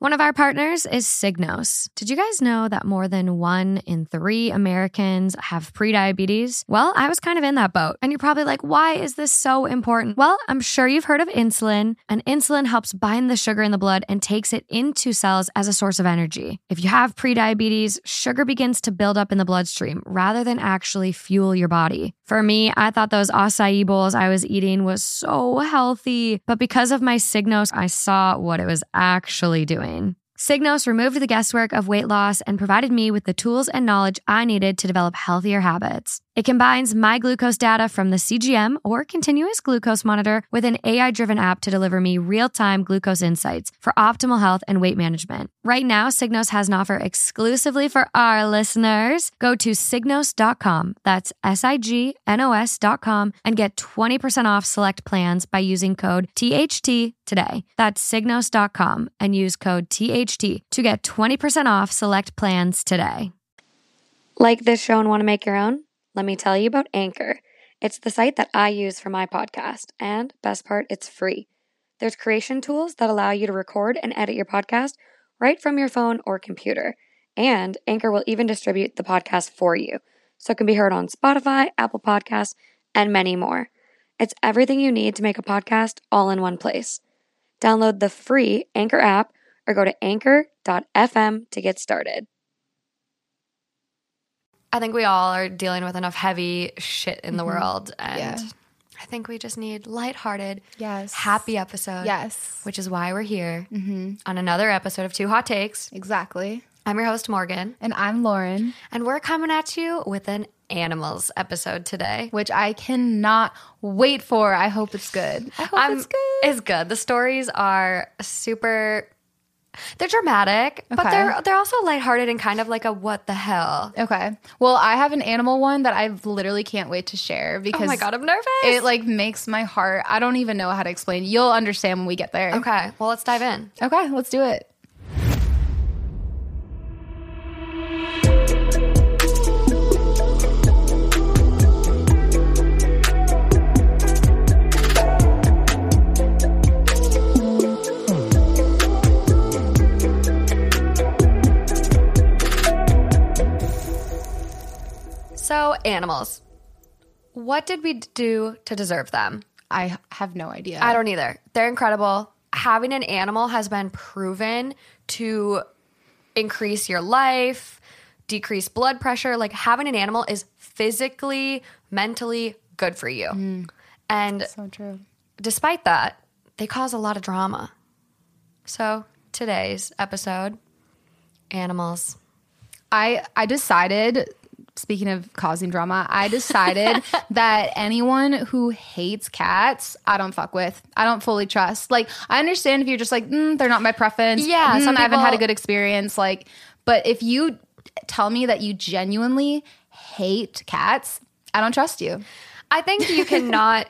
One of our partners is Signos. Did you guys know that more than 1 in 3 Americans have prediabetes? Well, I was kind of in that boat. And you're probably like, why is this so important? Well, I'm sure you've heard of insulin. And insulin helps bind the sugar in the blood and takes it into cells as a source of energy. If you have prediabetes, sugar begins to build up in the bloodstream rather than actually fuel your body. For me, I thought those acai bowls I was eating was so healthy. But because of my Signos, I saw what it was actually doing. Signos removed the guesswork of weight loss and provided me with the tools and knowledge I needed to develop healthier habits. It combines my glucose data from the CGM or Continuous Glucose Monitor with an AI-driven app to deliver me real-time glucose insights for optimal health and weight management. Right now, Signos has an offer exclusively for our listeners. Go to Signos.com, that's Signos.com, and get 20% off select plans by using code THT today. That's Signos.com and use code THT to get 20% off select plans today. Like this show and want to make your own? Let me tell you about Anchor. It's the site that I use for my podcast, and best part, it's free. There's creation tools that allow you to record and edit your podcast right from your phone or computer, and Anchor will even distribute the podcast for you, so it can be heard on Spotify, Apple Podcasts, and many more. It's everything you need to make a podcast all in one place. Download the free Anchor app or go to anchor.fm to get started. I think we all are dealing with enough heavy shit in the world, and I think we just need lighthearted, happy episode, which is why we're here on another episode of Two Hot Takes. Exactly. I'm your host, Morgan. And I'm Lauren. And we're coming at you with an animals episode today, which I cannot wait for. I hope it's good. I hope it's good. It's good. The stories are super... They're dramatic, but they're also lighthearted and kind of like a what the hell. Okay. Well, I have an animal one that I literally can't wait to share because... Oh my God, I'm nervous. It like makes my heart... I don't even know how to explain. You'll understand when we get there. Okay. Well, let's dive in. Okay. Let's do it. So, animals. What did we do to deserve them? I have no idea. I don't either. They're incredible. Having an animal has been proven to increase your life, decrease blood pressure. Like, having an animal is physically, mentally good for you. And so true. Despite that, they cause a lot of drama. So, today's episode, animals. I decided... Speaking of causing drama, I decided that anyone who hates cats, I don't fuck with. I don't fully trust. Like, I understand if you're just like, they're not my preference. Yeah. Some people, I haven't had a good experience. Like, but if you tell me that you genuinely hate cats, I don't trust you. I think you cannot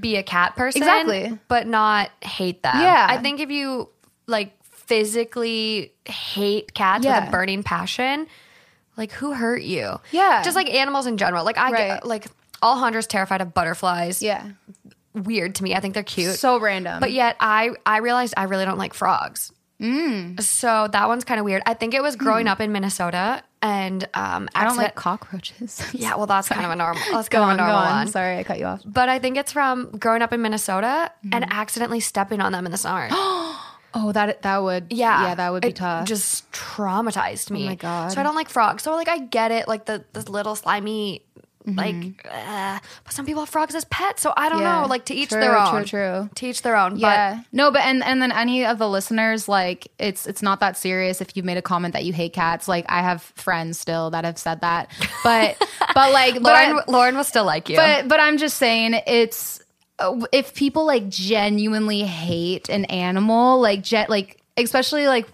be a cat person. Exactly. But not hate them. Yeah. I think if you, like, physically hate cats with a burning passion... Like, who hurt you? Yeah. Just, like, animals in general. Like, I get, like, Alejandra's terrified of butterflies. Yeah. Weird to me. I think they're cute. So random. But yet, I realized I really don't like frogs. So that one's kind of weird. I think it was growing up in Minnesota, and I don't like cockroaches. Yeah, well, that's kind of a normal. Let's go on, normal one. Sorry, I cut you off. But I think it's from growing up in Minnesota and accidentally stepping on them in the summer. Oh, that would, yeah, that would be tough. Just traumatized me. Oh my God. So I don't like frogs. So, like, I get it, like, the little slimy, like, but some people have frogs as pets. So I don't know, like, to each their own. True. To each their own. Yeah. But no, but, and then any of the listeners, like, it's not that serious if you've made a comment that you hate cats. Like, I have friends still that have said that. But like, Lauren will still like you. But I'm just saying it's, if people like genuinely hate an animal, like especially like,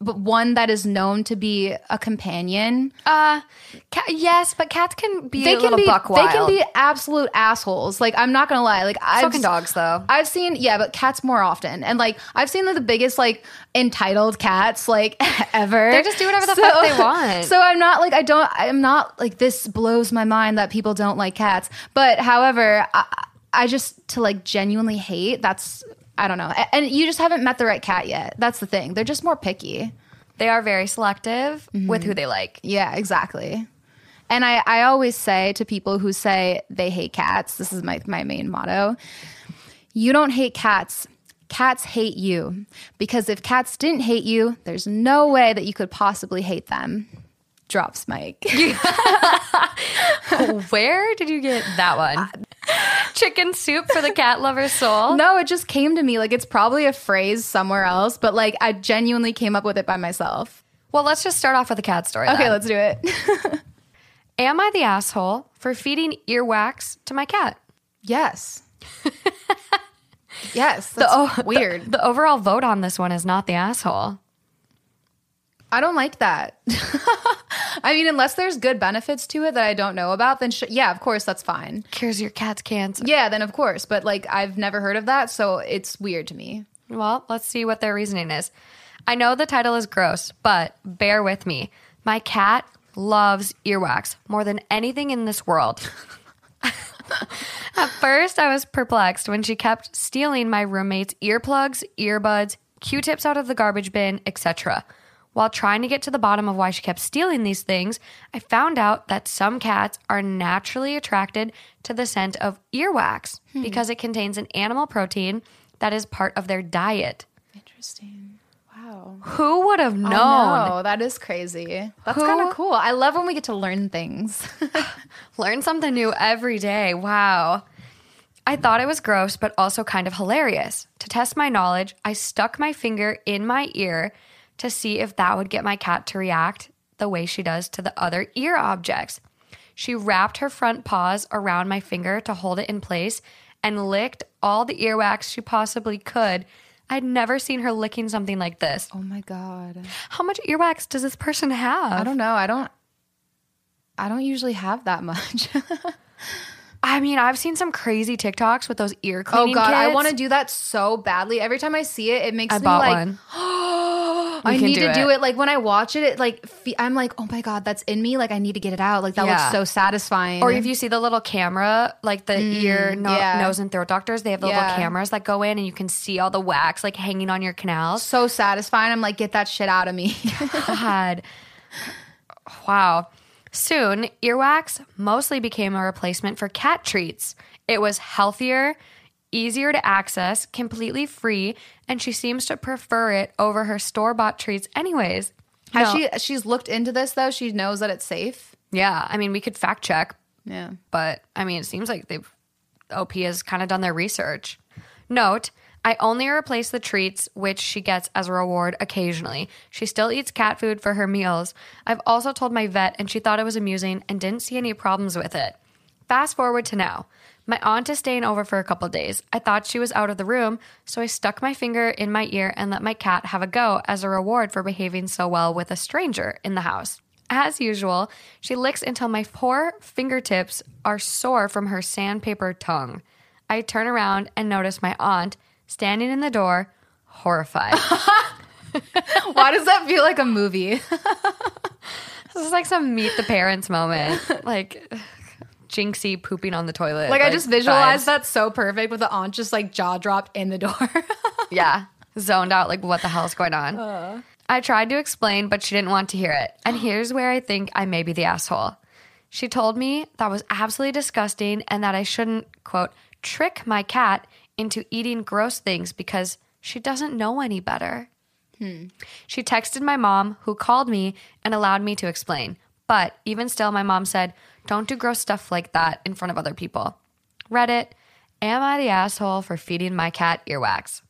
but one that is known to be a companion. Yes, but cats can be buck wild. They can be absolute assholes. Like, I'm not gonna lie. Like, so can dogs though. I've seen but cats more often. And like, I've seen the biggest like entitled cats like ever. They just do whatever the fuck they want. So I'm not like, this blows my mind that people don't like cats. But however, I just to like genuinely hate, that's I don't know. And you just haven't met the right cat yet. That's the thing. They're just more picky. They are very selective with who they like. Yeah, exactly. And I always say to people who say they hate cats, this is my main motto, you don't hate cats. Cats hate you. Because if cats didn't hate you, there's no way that you could possibly hate them. Drops mic. Where did you get that one? Chicken soup for the cat lover's soul? No, it just came to me. Like, it's probably a phrase somewhere else, but like I genuinely came up with it by myself. Well, let's just start off with a cat story. Okay, then. Let's do it. Am I the asshole for feeding earwax to my cat? Yes. Yes. That's weird. The overall vote on this one is not the asshole. I don't like that. I mean, unless there's good benefits to it that I don't know about, then yeah, of course, that's fine. Cures your cat's cancer. Yeah, then of course. But like, I've never heard of that, so it's weird to me. Well, let's see what their reasoning is. I know the title is gross, but bear with me. My cat loves earwax more than anything in this world. At first, I was perplexed when she kept stealing my roommate's earplugs, earbuds, Q-tips out of the garbage bin, etc. While trying to get to the bottom of why she kept stealing these things, I found out that some cats are naturally attracted to the scent of earwax because it contains an animal protein that is part of their diet. Interesting. Who would have known? I know. That is crazy. That's kind of cool. I love when we get to learn things. Learn something new every day. Wow. I thought it was gross, but also kind of hilarious. To test my knowledge, I stuck my finger in my ear to see if that would get my cat to react the way she does to the other ear objects. She wrapped her front paws around my finger to hold it in place and licked all the earwax she possibly could. I'd never seen her licking something like this. Oh my God. How much earwax does this person have? I don't know. I don't usually have that much. I mean, I've seen some crazy TikToks with those ear cleaning kits. Oh God, I want to do that so badly. Every time I see it, it makes me like, oh, I need to do it. Like when I watch it, I'm like, oh my God, that's in me. Like I need to get it out. Like that looks so satisfying. Or if you see the little camera, like the ear, nose and throat doctors, they have the little cameras that go in and you can see all the wax like hanging on your canals. So satisfying. I'm like, get that shit out of me. God. Wow. Soon, earwax mostly became a replacement for cat treats. It was healthier, easier to access, completely free, and she seems to prefer it over her store-bought treats anyways. She's looked into this, though? She knows that it's safe? Yeah. I mean, we could fact check. Yeah. But, I mean, it seems like OP has kind of done their research. Note, I only replace the treats, which she gets as a reward occasionally. She still eats cat food for her meals. I've also told my vet, and she thought it was amusing and didn't see any problems with it. Fast forward to now. My aunt is staying over for a couple days. I thought she was out of the room, so I stuck my finger in my ear and let my cat have a go as a reward for behaving so well with a stranger in the house. As usual, she licks until my poor fingertips are sore from her sandpaper tongue. I turn around and notice my aunt standing in the door, horrified. Why does that feel like a movie? This is like some Meet the Parents moment. Like Jinxie pooping on the toilet. Like I just visualized that so perfect with the aunt just like jaw dropped in the door. Yeah. Zoned out like what the hell's going on? I tried to explain, but she didn't want to hear it. And here's where I think I may be the asshole. She told me that was absolutely disgusting and that I shouldn't, quote, trick my cat into eating gross things because she doesn't know any better. She texted my mom, who called me and allowed me to explain. But even still, my mom said, don't do gross stuff like that in front of other people. Reddit, am I the asshole for feeding my cat earwax?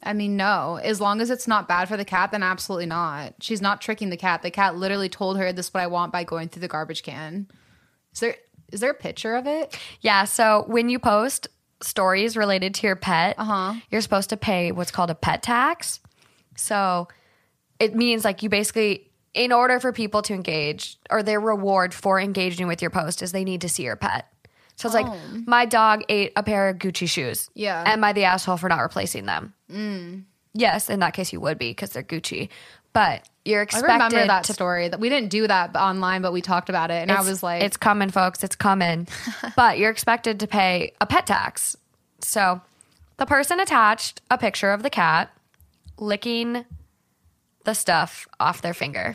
I mean, no. As long as it's not bad for the cat, then absolutely not. She's not tricking the cat. The cat literally told her this is what I want by going through the garbage can. Is there a picture of it? Yeah, so when you post stories related to your pet, you're supposed to pay what's called a pet tax. So it means like you basically, in order for people to engage or their reward for engaging with your post is they need to see your pet. So it's like my dog ate a pair of Gucci shoes. Yeah. Am I the asshole for not replacing them? Yes, in that case you would be because they're Gucci. But you're expected. I remember that story. That we didn't do that online, but we talked about it, and I was like, "It's coming, folks! It's coming." But you're expected to pay a pet tax. So, The person attached a picture of the cat licking the stuff off their finger.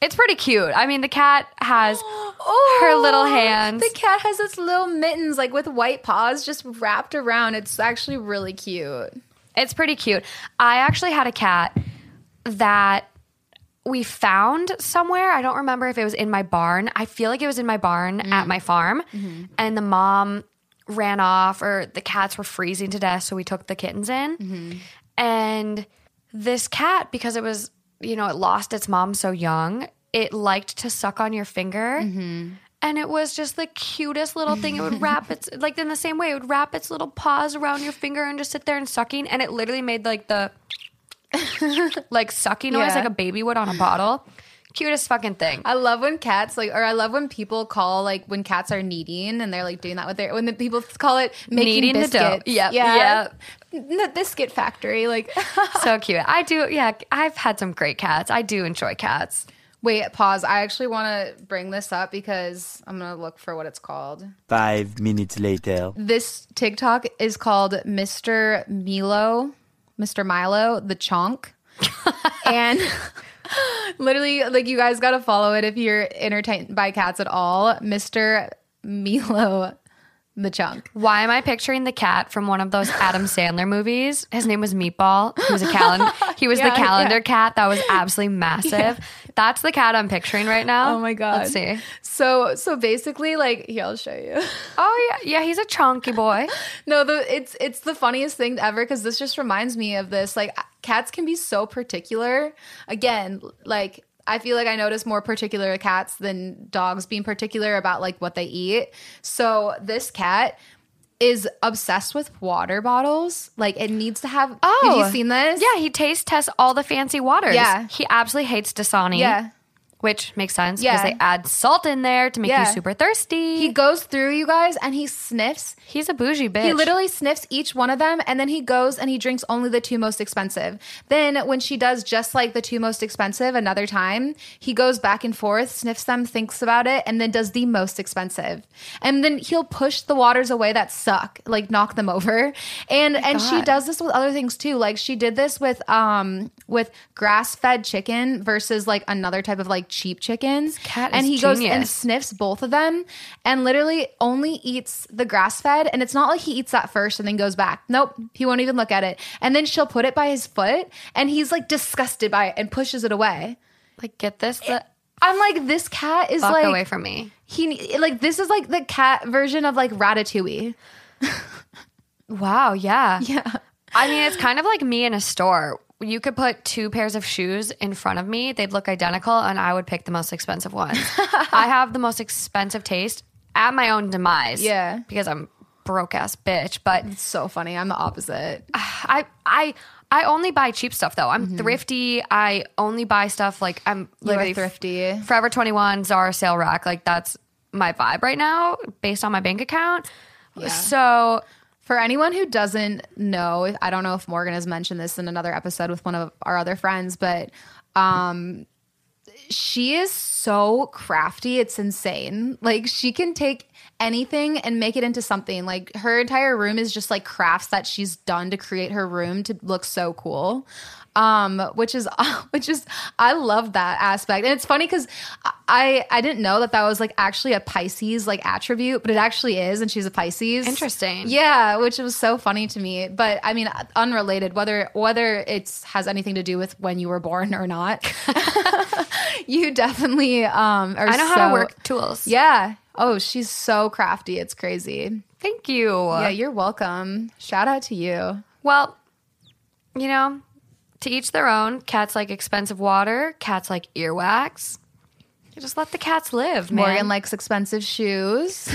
It's pretty cute. I mean, the cat has her little hands. The cat has its little mittens, like with white paws just wrapped around. It's actually really cute. It's pretty cute. I actually had a cat that we found somewhere. I don't remember if it was in my barn. I feel like it was in my barn at my farm. Mm-hmm. And the mom ran off, or the cats were freezing to death, so we took the kittens in. Mm-hmm. And this cat, because it was, you know, it lost its mom so young, it liked to suck on your finger. Mm-hmm. And it was just the cutest little thing. It would wrap its, like in the same way, it would wrap its little paws around your finger and just sit there and sucking. And it literally made like the, like sucking noise, like a baby would on a bottle. Cutest fucking thing. I love when cats, like, or I love when people call, like, when cats are kneading and they're, like, doing that with their, when the people call it making biscuits. The dough. Yep. Yeah. Yep. The biscuit factory, like. So cute. I do, yeah, I've had some great cats. I do enjoy cats. Wait, pause. I actually want to bring this up because I'm going to look for what it's called. 5 minutes later. This TikTok is called Mr. Milo, the Chonk. And literally, like, you guys got to follow it if you're entertained by cats at all. Mr. Milo, the Chunk. Why am I picturing the cat from one of those Adam Sandler movies? His name was Meatball. He was a calendar. He was the calendar cat that was absolutely massive. Yeah. That's the cat I'm picturing right now. Oh my god. Let's see. So basically, like, here, I'll show you. Oh yeah, he's a chunky boy. No, it's the funniest thing ever because this just reminds me of this. Like, cats can be so particular. Again, like, I feel like I notice more particular cats than dogs being particular about, like, what they eat. So this cat is obsessed with water bottles. Like, it needs to have... Oh. Have you seen this? Yeah, he taste tests all the fancy waters. Yeah. He absolutely hates Dasani. Yeah. Which makes sense because they add salt in there to make you super thirsty. He goes through, you guys, and he sniffs. He's a bougie bitch. He literally sniffs each one of them, and then he goes and he drinks only the two most expensive. Then when she does just like the two most expensive another time, he goes back and forth, sniffs them, thinks about it, and then does the most expensive. And then he'll push the waters away that suck, like knock them over. And she does this with other things too. Like, she did this with grass-fed chicken versus like another type of like cheap chickens. Cat is and he genius. Goes and sniffs both of them and literally only eats the grass fed. And it's not like he eats that first and then goes back. Nope. He won't even look at it. And then she'll put it by his foot and he's like disgusted by it and pushes it away. Like, get this. I'm like, this cat is like, away from me. He like, this is like the cat version of like Ratatouille. Wow. Yeah. Yeah. I mean, it's kind of like me in a store. You could put two pairs of shoes in front of me. They'd look identical, and I would pick the most expensive ones. I have the most expensive taste at my own demise. Yeah. Because I'm broke-ass bitch, but... It's so funny. I'm the opposite. I only buy cheap stuff, though. I'm thrifty. I only buy stuff, like, I'm literally... You're thrifty. Forever 21, Zara sale rack. Like, that's my vibe right now, based on my bank account. Yeah. So... For anyone who doesn't know, I don't know if Morgan has mentioned this in another episode with one of our other friends, but she is so crafty. It's insane. Like, she can take anything and make it into something. Like, her entire room is just like crafts that she's done to create her room to look so cool. Which is I love that aspect. And it's funny because I didn't know that was like actually a Pisces like attribute, but it actually is. And she's a Pisces. Interesting. Yeah. Which was so funny to me, but I mean, unrelated, whether it's has anything to do with when you were born or not, you definitely, are I know how to work tools. Yeah. Oh, she's so crafty. It's crazy. Thank you. Yeah. You're welcome. Shout out to you. Well, you know, to each their own. Cats like expensive water. Cats like earwax. You just let the cats live, man. Morgan likes expensive shoes.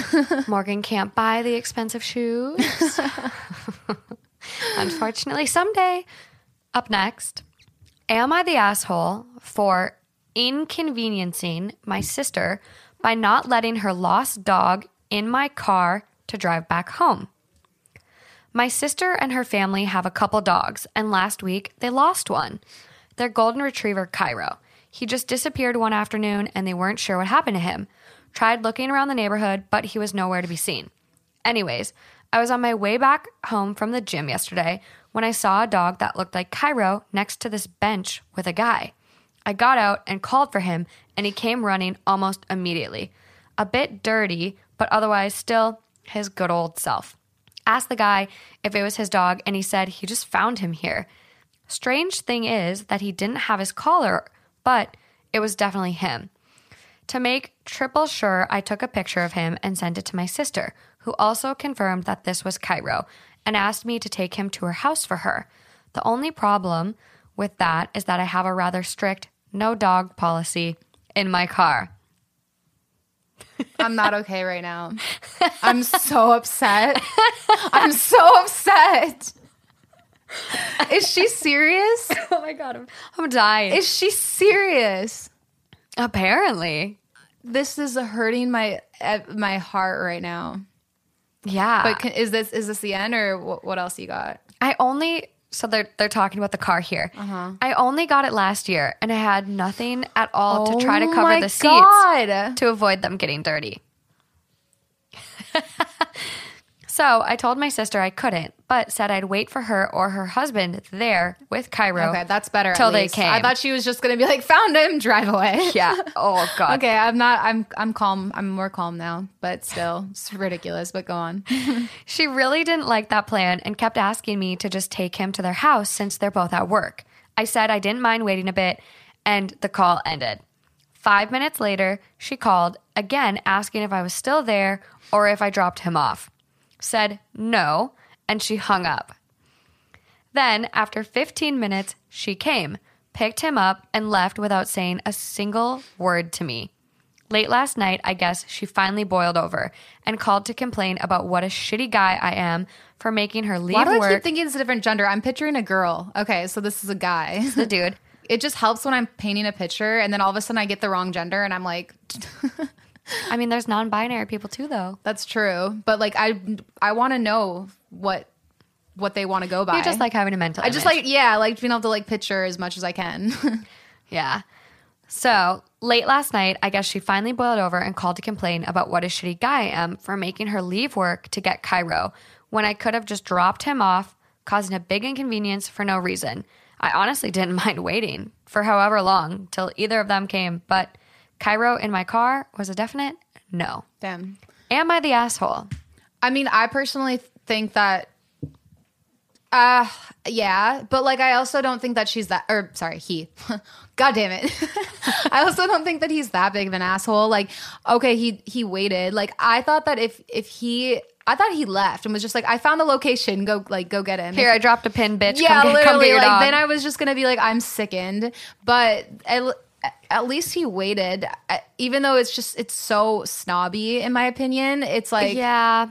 Morgan can't buy the expensive shoes. Unfortunately, someday. Up next, am I the asshole for inconveniencing my sister by not letting her lost dog in my car to drive back home? My sister and her family have a couple dogs, and last week they lost one, their golden retriever, Cairo. He just disappeared one afternoon, and they weren't sure what happened to him. Tried looking around the neighborhood, but he was nowhere to be seen. Anyways, I was on my way back home from the gym yesterday when I saw a dog that looked like Cairo next to this bench with a guy. I got out and called for him, and he came running almost immediately. A bit dirty, but otherwise still his good old self. Asked the guy if it was his dog, and he said he just found him here. Strange thing is that he didn't have his collar, but it was definitely him. To make triple sure, I took a picture of him and sent it to my sister, who also confirmed that this was Cairo and asked me to take him to her house for her. The only problem with that is that I have a rather strict no dog policy in my car. I'm not okay right now. I'm so upset. I'm so upset. Is she serious? Oh my God, I'm dying. Is she serious? Apparently. This is hurting my heart right now. Yeah. But is this the end, or what else you got? So they're talking about the car here. Uh-huh. I only got it last year, and I had nothing at all to try to cover the seats to avoid them getting dirty. So I told my sister I couldn't, but said I'd wait for her or her husband there with Cairo. Okay, that's better. Till they came. I thought she was just gonna be like, found him, drive away. Yeah. Oh God. Okay, I'm calm. I'm more calm now, but still, it's ridiculous. But go on. She really didn't like that plan and kept asking me to just take him to their house since they're both at work. I said I didn't mind waiting a bit, and the call ended. 5 minutes later, she called again asking if I was still there or if I dropped him off. Said no, and she hung up. Then, after 15 minutes, she came, picked him up, and left without saying a single word to me. Late last night, I guess, she finally boiled over and called to complain about what a shitty guy I am for making her leave work. Why do I keep thinking it's a different gender? I'm picturing a girl. Okay, so this is a guy. This is the dude. It just helps when I'm painting a picture, and then all of a sudden I get the wrong gender, and I'm like... I mean, there's non-binary people too, though. That's true. But, like, I want to know what they want to go by. You just like having a mental image. I just like, yeah, like being able to, like, picture as much as I can. Yeah. So, late last night, I guess she finally boiled over and called to complain about what a shitty guy I am for making her leave work to get Cairo when I could have just dropped him off, causing a big inconvenience for no reason. I honestly didn't mind waiting for however long till either of them came, but... Cairo in my car was a definite no. Damn. Am I the asshole? I mean, I personally think that, yeah, but like, I also don't think that she's that, or sorry, he, God damn it. I also don't think that he's that big of an asshole. Like, okay, he waited. Like, I thought that I thought he left and was just like, I found the location. Go get him. Here, I dropped a pin, bitch. Yeah, come get your dog. Then I was just going to be like, I'm sickened, but at least he waited, even though it's so snobby, in my opinion. It's like, yeah,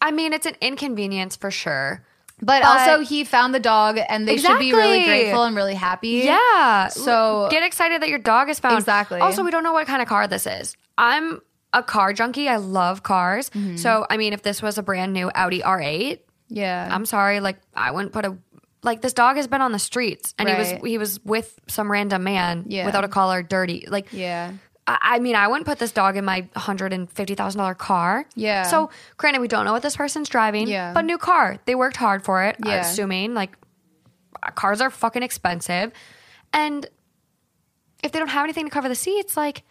I mean, it's an inconvenience for sure. But also he found the dog, and they should be really grateful and really happy. Yeah. So get excited that your dog is found. Exactly. Also, we don't know what kind of car this is. I'm a car junkie. I love cars. Mm-hmm. So, I mean, if this was a brand new Audi R8, yeah, I'm sorry. Like, I wouldn't put a... Like, this dog has been on the streets, and he was with some random man without a collar, dirty. Like, yeah. I mean, I wouldn't put this dog in my $150,000 car. Yeah. So, granted, we don't know what this person's driving, but new car. They worked hard for it, assuming. Like, cars are fucking expensive. And if they don't have anything to cover the seats, like,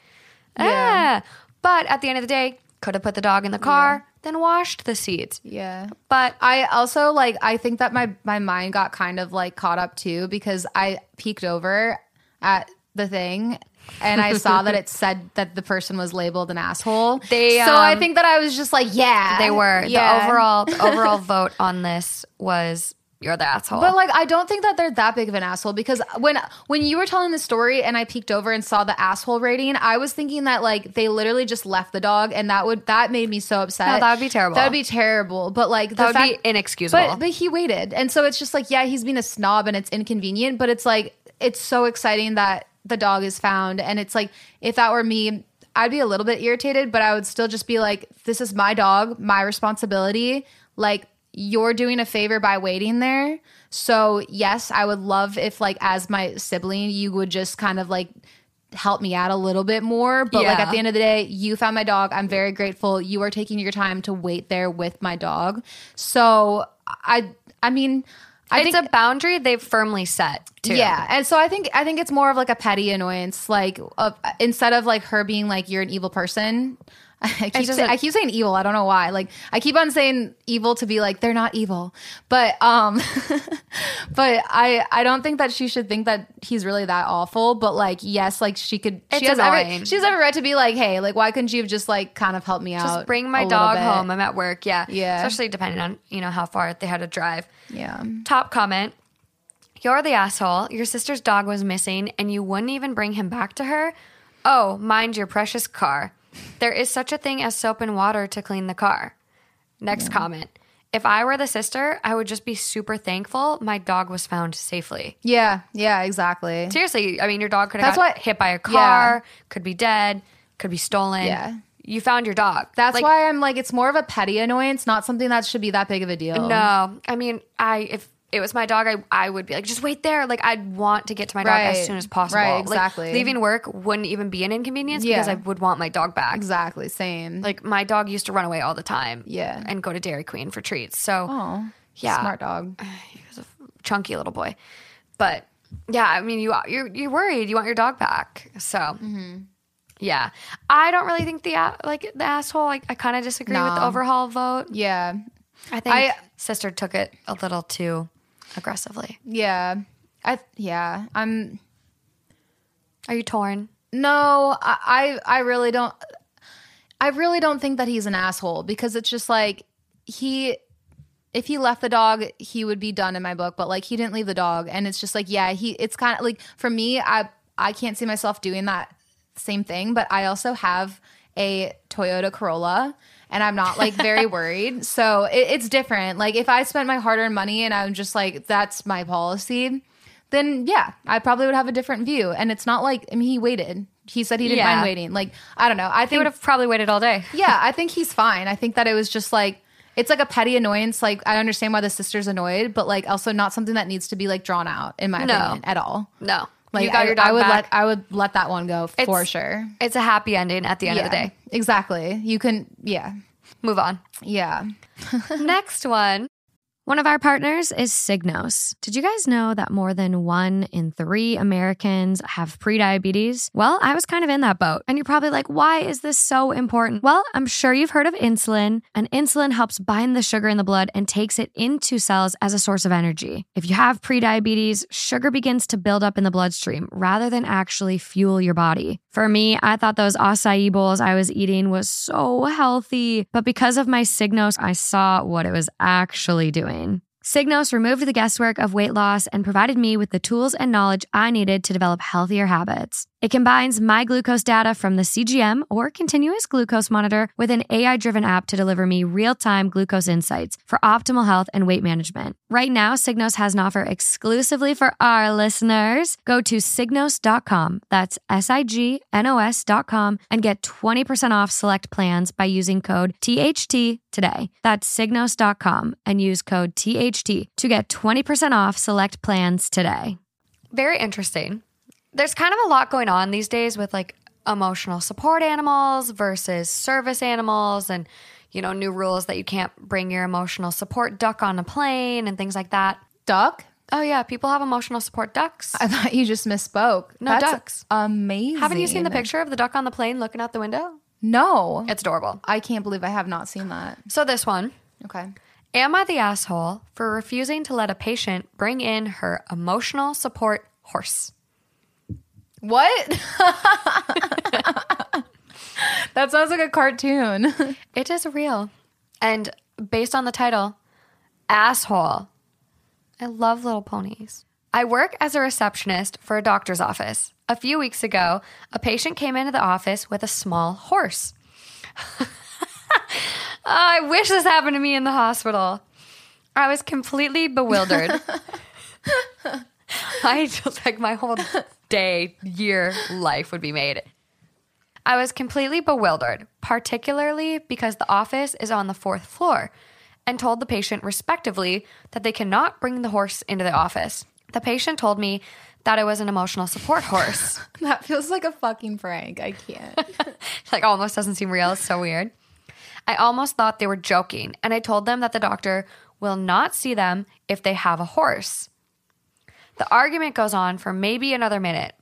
But at the end of the day, could have put the dog in the car. Yeah. Then washed the seats. Yeah. But I also, like, I think that my mind got kind of, like, caught up, too, because I peeked over at the thing, and I saw that it said that the person was labeled an asshole. So I think that I was just like, yeah. They were. Yeah. The overall vote on this was... You're the asshole. But, like, I don't think that they're that big of an asshole, because when you were telling the story and I peeked over and saw the asshole rating, I was thinking that, like, they literally just left the dog, and that made me so upset. No, that would be terrible. That would be terrible. But, like, that would be inexcusable. But he waited. And so it's just like, yeah, he's being a snob and it's inconvenient, but it's like, it's so exciting that the dog is found. And it's like, if that were me, I'd be a little bit irritated, but I would still just be like, this is my dog, my responsibility. Like, you're doing a favor by waiting there. So yes, I would love if, like, as my sibling, you would just kind of, like, help me out a little bit more. But like at the end of the day, you found my dog. I'm very grateful. You are taking your time to wait there with my dog. So I mean, I think it's a boundary they've firmly set too. Yeah. And so I think it's more of like a petty annoyance. Like instead of like her being like, you're an evil person. I keep saying evil. I don't know why. Like I keep on saying evil to be like, they're not evil. But but I don't think that she should think that he's really that awful. But like, yes, like she has every right to be like, hey, like why couldn't you have just like kind of helped me out? Just bring my dog home. I'm at work. Yeah. Yeah. Especially depending on, you know, how far they had to drive. Yeah. Top comment. You're the asshole. Your sister's dog was missing and you wouldn't even bring him back to her. Oh, mind your precious car. There is such a thing as soap and water to clean the car. Next comment. If I were the sister, I would just be super thankful my dog was found safely. Yeah. Yeah, exactly. Seriously. I mean, your dog could have got hit by a car, could be dead, could be stolen. Yeah. You found your dog. That's like, why I'm like, it's more of a petty annoyance, not something that should be that big of a deal. No. I mean, if it was my dog, I would be like, just wait there. Like, I'd want to get to my dog as soon as possible. Right, exactly. Like, leaving work wouldn't even be an inconvenience because I would want my dog back. Exactly, same. Like, my dog used to run away all the time. Yeah. And go to Dairy Queen for treats. So, smart dog. He was a chunky little boy. But, yeah, I mean, you're worried. You want your dog back. So... Mm-hmm. Yeah. I don't really think the asshole, I kind of disagree with the overhaul vote. Yeah. I think sister took it a little too aggressively. Yeah. Are you torn? No, I really don't think that he's an asshole because it's just like if he left the dog, he would be done in my book, but like he didn't leave the dog and it's just like, yeah, it's kind of like for me, I can't see myself doing that. Same thing, but I also have a Toyota Corolla and I'm not like very worried. So it's different. Like if I spent my hard-earned money and I'm just like, that's my policy, then yeah, I probably would have a different view. And it's not like, I mean, he waited. He said he didn't mind waiting. Like, I don't know. I think he would have probably waited all day. Yeah, I think he's fine. I think that it was just like, it's like a petty annoyance. Like I understand why the sister's annoyed, but like also not something that needs to be like drawn out in my opinion at all. No. Like you got your dog back. I would let that one go for sure. It's a happy ending at the end of the day. Exactly. You can, move on. Yeah. Next one. One of our partners is Signos. Did you guys know that more than 1 in 3 Americans have prediabetes? Well, I was kind of in that boat. And you're probably like, why is this so important? Well, I'm sure you've heard of insulin. And insulin helps bind the sugar in the blood and takes it into cells as a source of energy. If you have prediabetes, sugar begins to build up in the bloodstream rather than actually fuel your body. For me, I thought those acai bowls I was eating was so healthy. But because of my Signos, I saw what it was actually doing. Signos removed the guesswork of weight loss and provided me with the tools and knowledge I needed to develop healthier habits. It combines my glucose data from the CGM or Continuous Glucose Monitor with an AI-driven app to deliver me real-time glucose insights for optimal health and weight management. Right now, Signos has an offer exclusively for our listeners. Go to Signos.com, that's Signos.com, and get 20% off select plans by using code THT today. That's Signos.com and use code THT to get 20% off select plans today. Very interesting. There's kind of a lot going on these days with like emotional support animals versus service animals and, you know, new rules that you can't bring your emotional support duck on a plane and things like that. Duck? Oh, yeah. People have emotional support ducks. I thought you just misspoke. No, that's ducks. Amazing. Haven't you seen the picture of the duck on the plane looking out the window? No. It's adorable. I can't believe I have not seen that. So this one. Okay. Am I the asshole for refusing to let a patient bring in her emotional support horse? What? That sounds like a cartoon. It is real. And based on the title, asshole. I love little ponies. I work as a receptionist for a doctor's office. A few weeks ago, a patient came into the office with a small horse. I wish this happened to me in the hospital. I was completely bewildered. I just like my whole... day, year, life would be made. I was completely bewildered, particularly because the office is on the 4th floor, and told the patient respectively that they cannot bring the horse into the office. The patient told me that I was an emotional support horse. That feels like a fucking prank. I can't. Like, almost doesn't seem real. It's so weird. I almost thought they were joking, and I told them that the doctor will not see them if they have a horse. The argument goes on for maybe another minute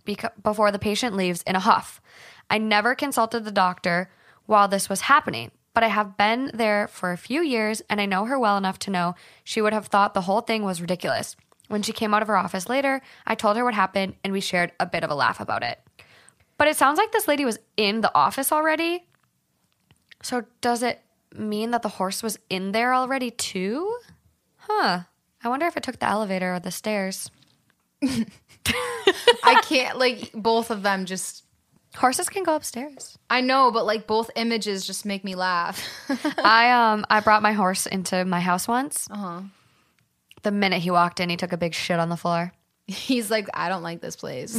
before the patient leaves in a huff. I never consulted the doctor while this was happening, but I have been there for a few years, and I know her well enough to know she would have thought the whole thing was ridiculous. When she came out of her office later, I told her what happened, and we shared a bit of a laugh about it. But it sounds like this lady was in the office already. So does it mean that the horse was in there already too? Huh. I wonder if it took the elevator or the stairs. I can't, like, both of them just... Horses can go upstairs. I know, but, like, both images just make me laugh. I brought my horse into my house once. Uh-huh. The minute he walked in, he took a big shit on the floor. He's like, I don't like this place.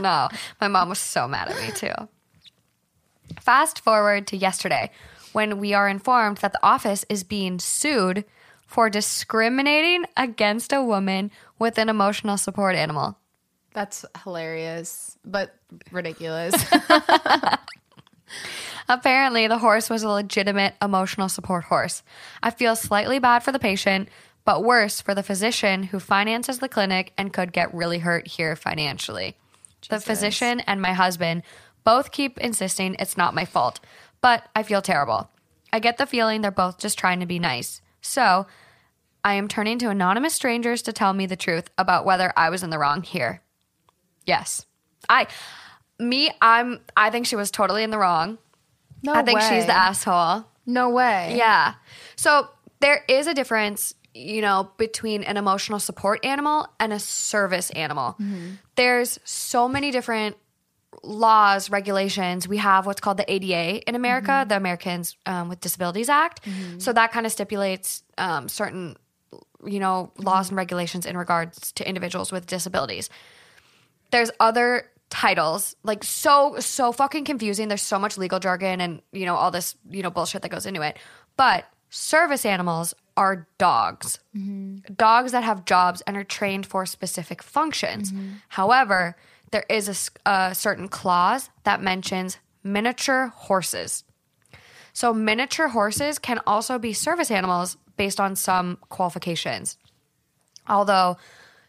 No, my mom was so mad at me too. Fast forward to yesterday, when we are informed that the office is being sued for discriminating against a woman with an emotional support animal. That's hilarious, but ridiculous. Apparently, the horse was a legitimate emotional support horse. I feel slightly bad for the patient, but worse for the physician who finances the clinic and could get really hurt here financially. Jesus. The physician and my husband both keep insisting it's not my fault, but I feel terrible. I get the feeling they're both just trying to be nice. So I am turning to anonymous strangers to tell me the truth about whether I was in the wrong here. Yes. I think she was totally in the wrong. No way. I think she's the asshole. No way. Yeah. So there is a difference, you know, between an emotional support animal and a service animal. Mm-hmm. There's so many different laws, regulations. We have what's called the ADA in America, mm-hmm. the Americans with Disabilities Act. Mm-hmm. So that kind of stipulates certain, you know, laws mm-hmm. and regulations in regards to individuals with disabilities. There's other titles, like so fucking confusing. There's so much legal jargon and, you know, all this, you know, bullshit that goes into it. But service animals are dogs. Mm-hmm. Dogs that have jobs and are trained for specific functions. Mm-hmm. However, there is a certain clause that mentions miniature horses. So miniature horses can also be service animals based on some qualifications, although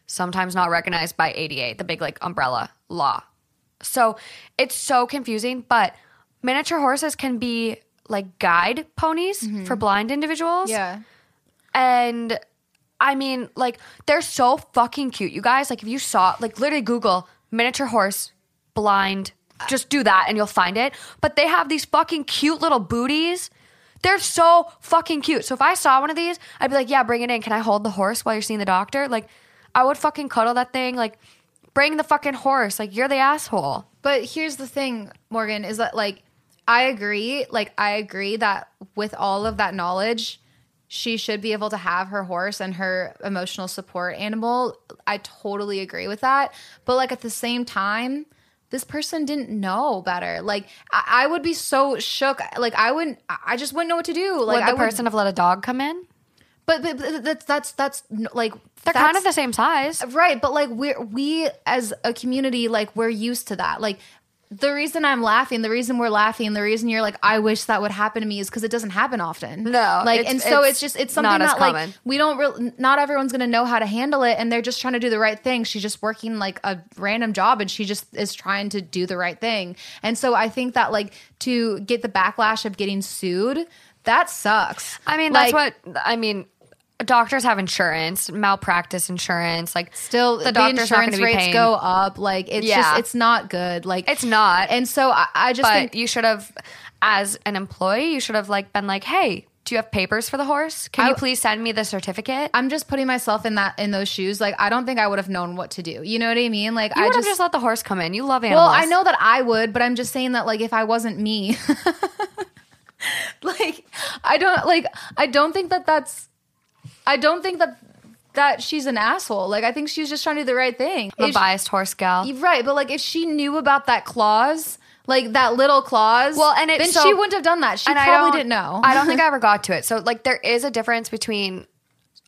sometimes not recognized by ADA, the big, like, umbrella law. So it's so confusing, but miniature horses can be like guide ponies mm-hmm. for blind individuals. Yeah. And I mean, like, they're so fucking cute, you guys. Like, if you saw, like, literally Google miniature horse blind, just do that and you'll find it. But they have these fucking cute little booties. They're so fucking cute. So if I saw one of these, I'd be like, yeah, bring it in. Can I hold the horse while you're seeing the doctor? Like, I would fucking cuddle that thing. Like, bring the fucking horse. Like, you're the asshole. But here's the thing, Morgan, is that, like, I agree that with all of that knowledge, she should be able to have her horse and her emotional support animal. I totally agree with that. But, like, at the same time, this person didn't know better. Like, I would be so shook. Like, I just wouldn't know what to do. Like, would the person have let a dog come in? But that's like, they're kind of the same size, right? But, like, we as a community, like, we're used to that. Like, the reason we're laughing, the reason you're like, I wish that would happen to me, is because it doesn't happen often. No. Like, it's something that, like, we don't really, not everyone's going to know how to handle it, and they're just trying to do the right thing. She's just working, like, a random job, and she just is trying to do the right thing. And so I think that, like, to get the backlash of getting sued, that sucks. I mean, doctors have insurance, malpractice insurance. Like, still, the doctor's insurance rates go up. Like, it's just, it's not good. Like, it's not. And so I just think you should have, as an employee, you should have, like, been like, hey, do you have papers for the horse? Can you please send me the certificate? I'm just putting myself in those shoes. Like, I don't think I would have known what to do. You know what I mean? Like, I would have just let the horse come in. You love animals. Well, I know that I would, but I'm just saying that, like, if I wasn't me, like, I don't think that she's an asshole. Like, I think she's just trying to do the right thing. I'm a biased horse gal. Right, but, like, if she knew about that clause, like, that little clause, then she wouldn't have done that. She probably didn't know. I don't think I ever got to it. So, like, there is a difference between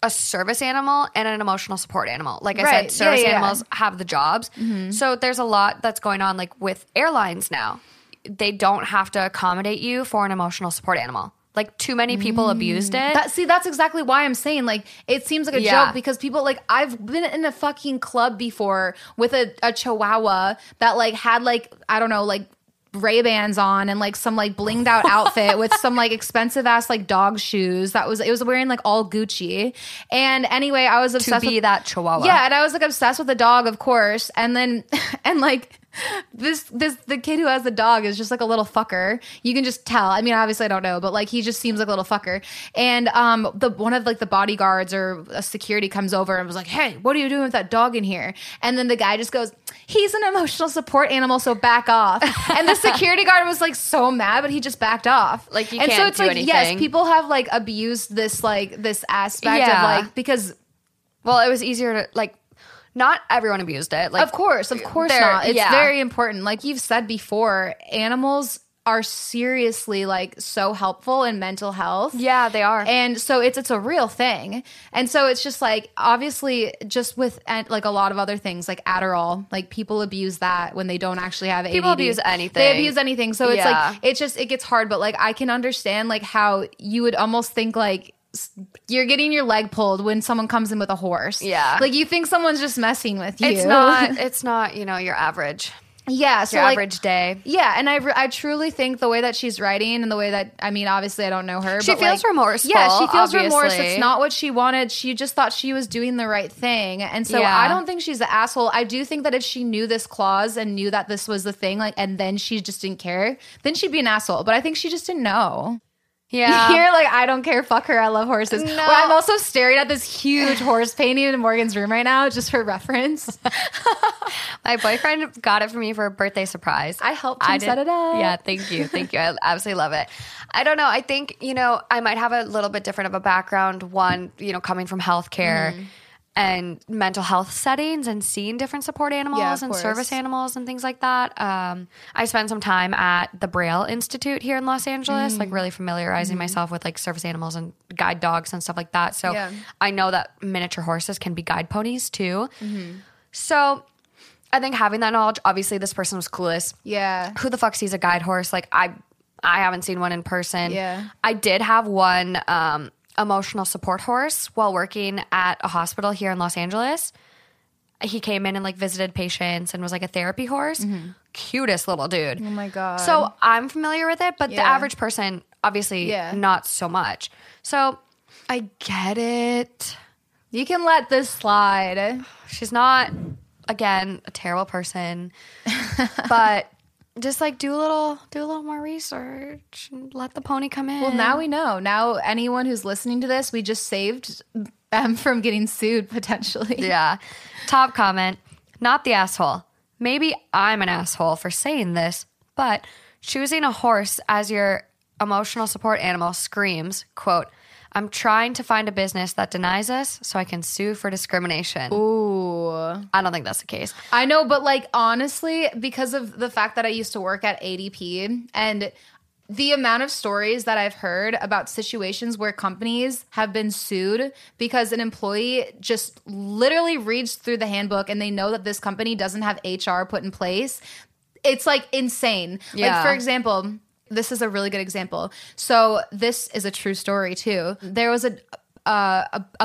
a a service animal and an emotional support animal. Like right. I said, service animals have the jobs. Mm-hmm. So there's a lot that's going on like with airlines now. They don't have to accommodate you for an emotional support animal. Like too many people abused it. That's exactly why I'm saying like it seems like a joke because people like I've been in a fucking club before with a chihuahua that like had like I don't know like Ray-Bans on and like some like blinged out outfit with some like expensive ass like dog shoes that was it was wearing like all Gucci. And anyway, I was obsessed with that chihuahua. Yeah, and I was like obsessed with the dog, of course. And then and like the kid who has the dog is just like a little fucker. You can just tell. I mean, obviously I don't know, but like he just seems like a little fucker. And the one of like the bodyguards or a security comes over and was like, "Hey, what are you doing with that dog in here?" And then the guy just goes, "He's an emotional support animal, so back off." And the security guard was like so mad, but he just backed off. Like you and can't so it's do like anything. Yes, people have like abused this like this aspect of like because well, it was easier to like. Not everyone abused it. Like, of course not. It's very important. Like you've said before, animals are seriously like so helpful in mental health. Yeah, they are. And so it's a real thing. And so it's just like, obviously just with like a lot of other things like Adderall, like people abuse that when they don't actually have ADD. People abuse anything. They abuse anything. So it's like, it's just, it gets hard. But like, I can understand like how you would almost think like, you're getting your leg pulled when someone comes in with a horse. Yeah. Like you think someone's just messing with you. It's not, you know, your average. Yeah. So your like, average day. Yeah. And I truly think the way that she's writing and the way that, I mean, obviously I don't know her. She but feels like, remorseful. Yeah. She feels remorse. It's not what she wanted. She just thought she was doing the right thing. And so I don't think she's an asshole. I do think that if she knew this clause and knew that this was the thing, like, and then she just didn't care, then she'd be an asshole. But I think she just didn't know. Yeah. You're like, I don't care. Fuck her. I love horses. No. Well, I'm also staring at this huge horse painting in Morgan's room right now, just for reference. My boyfriend got it for me for a birthday surprise. I helped him set it up. Yeah. Thank you. Thank you. I absolutely love it. I don't know. I think, you know, I might have a little bit different of a background. One, you know, coming from healthcare and mental health settings and seeing different support animals and service animals and things like that. I spent some time at the Braille Institute here in Los Angeles, like really familiarizing myself with like service animals and guide dogs and stuff like that. So I know that miniature horses can be guide ponies too. So I think having that knowledge, obviously this person was clueless. Yeah. Who the fuck sees a guide horse? Like I haven't seen one in person. Yeah. I did have one, emotional support horse while working at a hospital here in Los Angeles. He came in and like visited patients and was like a therapy horse. Cutest little dude. Oh my God. So I'm familiar with it, but the average person, obviously not so much. So I get it. You can let this slide. She's not, again, a terrible person, but just like do a little more research and let the pony come in. Well, now we know. Now anyone who's listening to this, we just saved them from getting sued potentially. Yeah. Top comment. Not the asshole. Maybe I'm an asshole for saying this, but choosing a horse as your emotional support animal screams, quote, "I'm trying to find a business that denies us so I can sue for discrimination." Ooh. I don't think that's the case. I know, but like honestly, because of the fact that I used to work at ADP and the amount of stories that I've heard about situations where companies have been sued because an employee just literally reads through the handbook and they know that this company doesn't have HR put in place. It's like insane. Yeah. Like for example, this is a really good example. So this is a true story too. There was a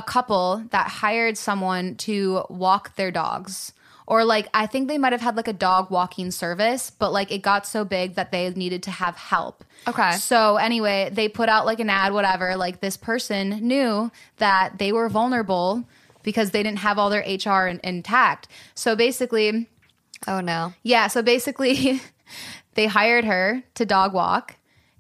couple that hired someone to walk their dogs. Or like I think they might have had like a dog walking service, but like it got so big that they needed to have help. Okay. So anyway, they put out like an ad, whatever. Like this person knew that they were vulnerable because they didn't have all their HR intact. So basically... Oh no. Yeah, so basically... They hired her to dog walk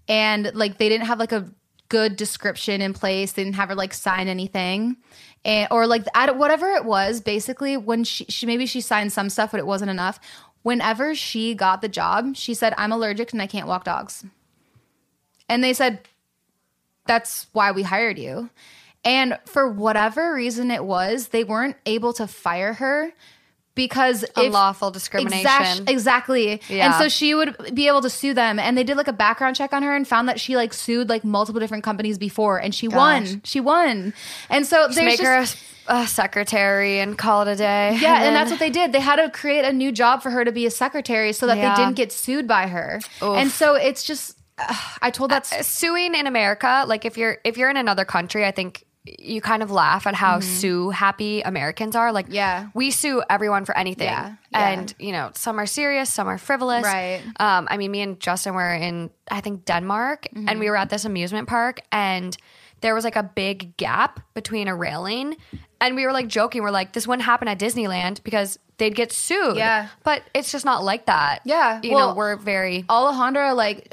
and like they didn't have like a good description in place. They didn't have her like sign anything and, or like whatever it was. Basically when she maybe she signed some stuff, but it wasn't enough. Whenever she got the job, she said, "I'm allergic and I can't walk dogs." And they said, "That's why we hired you." And for whatever reason it was, they weren't able to fire her because unlawful discrimination. Exactly. Yeah. And so she would be able to sue them. And they did like a background check on her and found that she like sued like multiple different companies before, and she won. She won. And so just make just, her a secretary and call it a day. Yeah, and that's what they did. They had to create a new job for her to be a secretary so that they didn't get sued by her. Oof. And so it's just suing in America. Like if you're in another country, I think you kind of laugh at how sue-happy Americans are. Like, we sue everyone for anything. Yeah. Yeah. And, you know, some are serious, some are frivolous. Right. I mean, me and Justin were in, I think, Denmark, and we were at this amusement park, and there was, like, a big gap between a railing, and we were, like, joking. We're like, this wouldn't happen at Disneyland because they'd get sued. Yeah. But it's just not like that. Yeah. You know, we're very... Alejandra, like,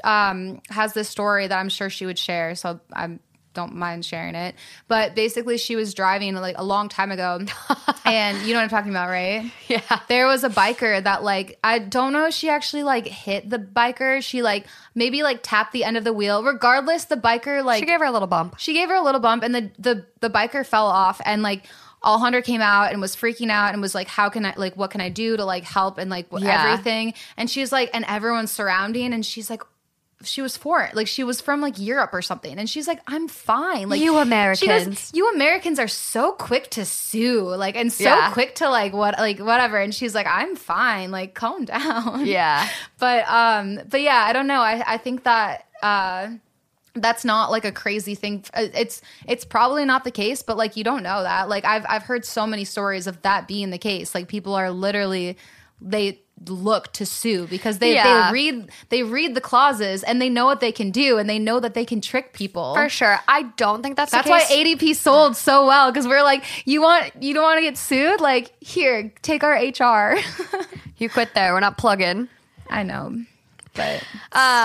has this story that I'm sure she would share, so I'm... don't mind sharing it, but basically she was driving like a long time ago and you know what I'm talking about, right? Yeah. There was a biker that like, I don't know if she actually like hit the biker. She like maybe like tapped the end of the wheel. Regardless, the biker like... She gave her a little bump and the biker fell off, and like Alejandra came out and was freaking out and was like, how can I, like, what can I do to like help and like everything? And she's like, and everyone's surrounding, and she's like, she was foreign. Like, she was from, like, Europe or something. And she's like, I'm fine. Like, you Americans. She goes, you Americans are so quick to sue. Like, and so quick to, like, what, like, whatever. And she's like, I'm fine. Like, calm down. Yeah. But yeah, I don't know. I think that that's not, like, a crazy thing. It's probably not the case, but, like, you don't know that. Like, I've heard so many stories of that being the case. Like, people are literally, they... look to sue because they read the clauses and they know what they can do and they know that they can trick people. For sure. I don't think that's the case. Why ADP sold so well, because we're like, you don't want to get sued, like, here, take our HR. You quit there, we're not plugging. I know, but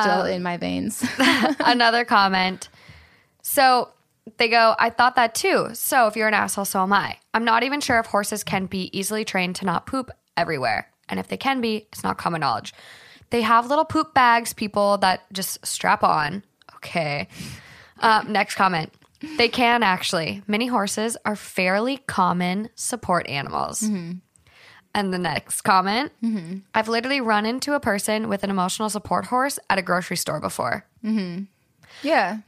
still in my veins. Another comment, so they go, I thought that too, so if you're an asshole, so am I. I'm not even sure if horses can be easily trained to not poop everywhere. And if they can be, it's not common knowledge. They have little poop bags, people, that just strap on. Okay. Next comment. They can, actually. Mini horses are fairly common support animals. Mm-hmm. And the next comment. Mm-hmm. I've literally run into a person with an emotional support horse at a grocery store before. Mm-hmm. Yeah.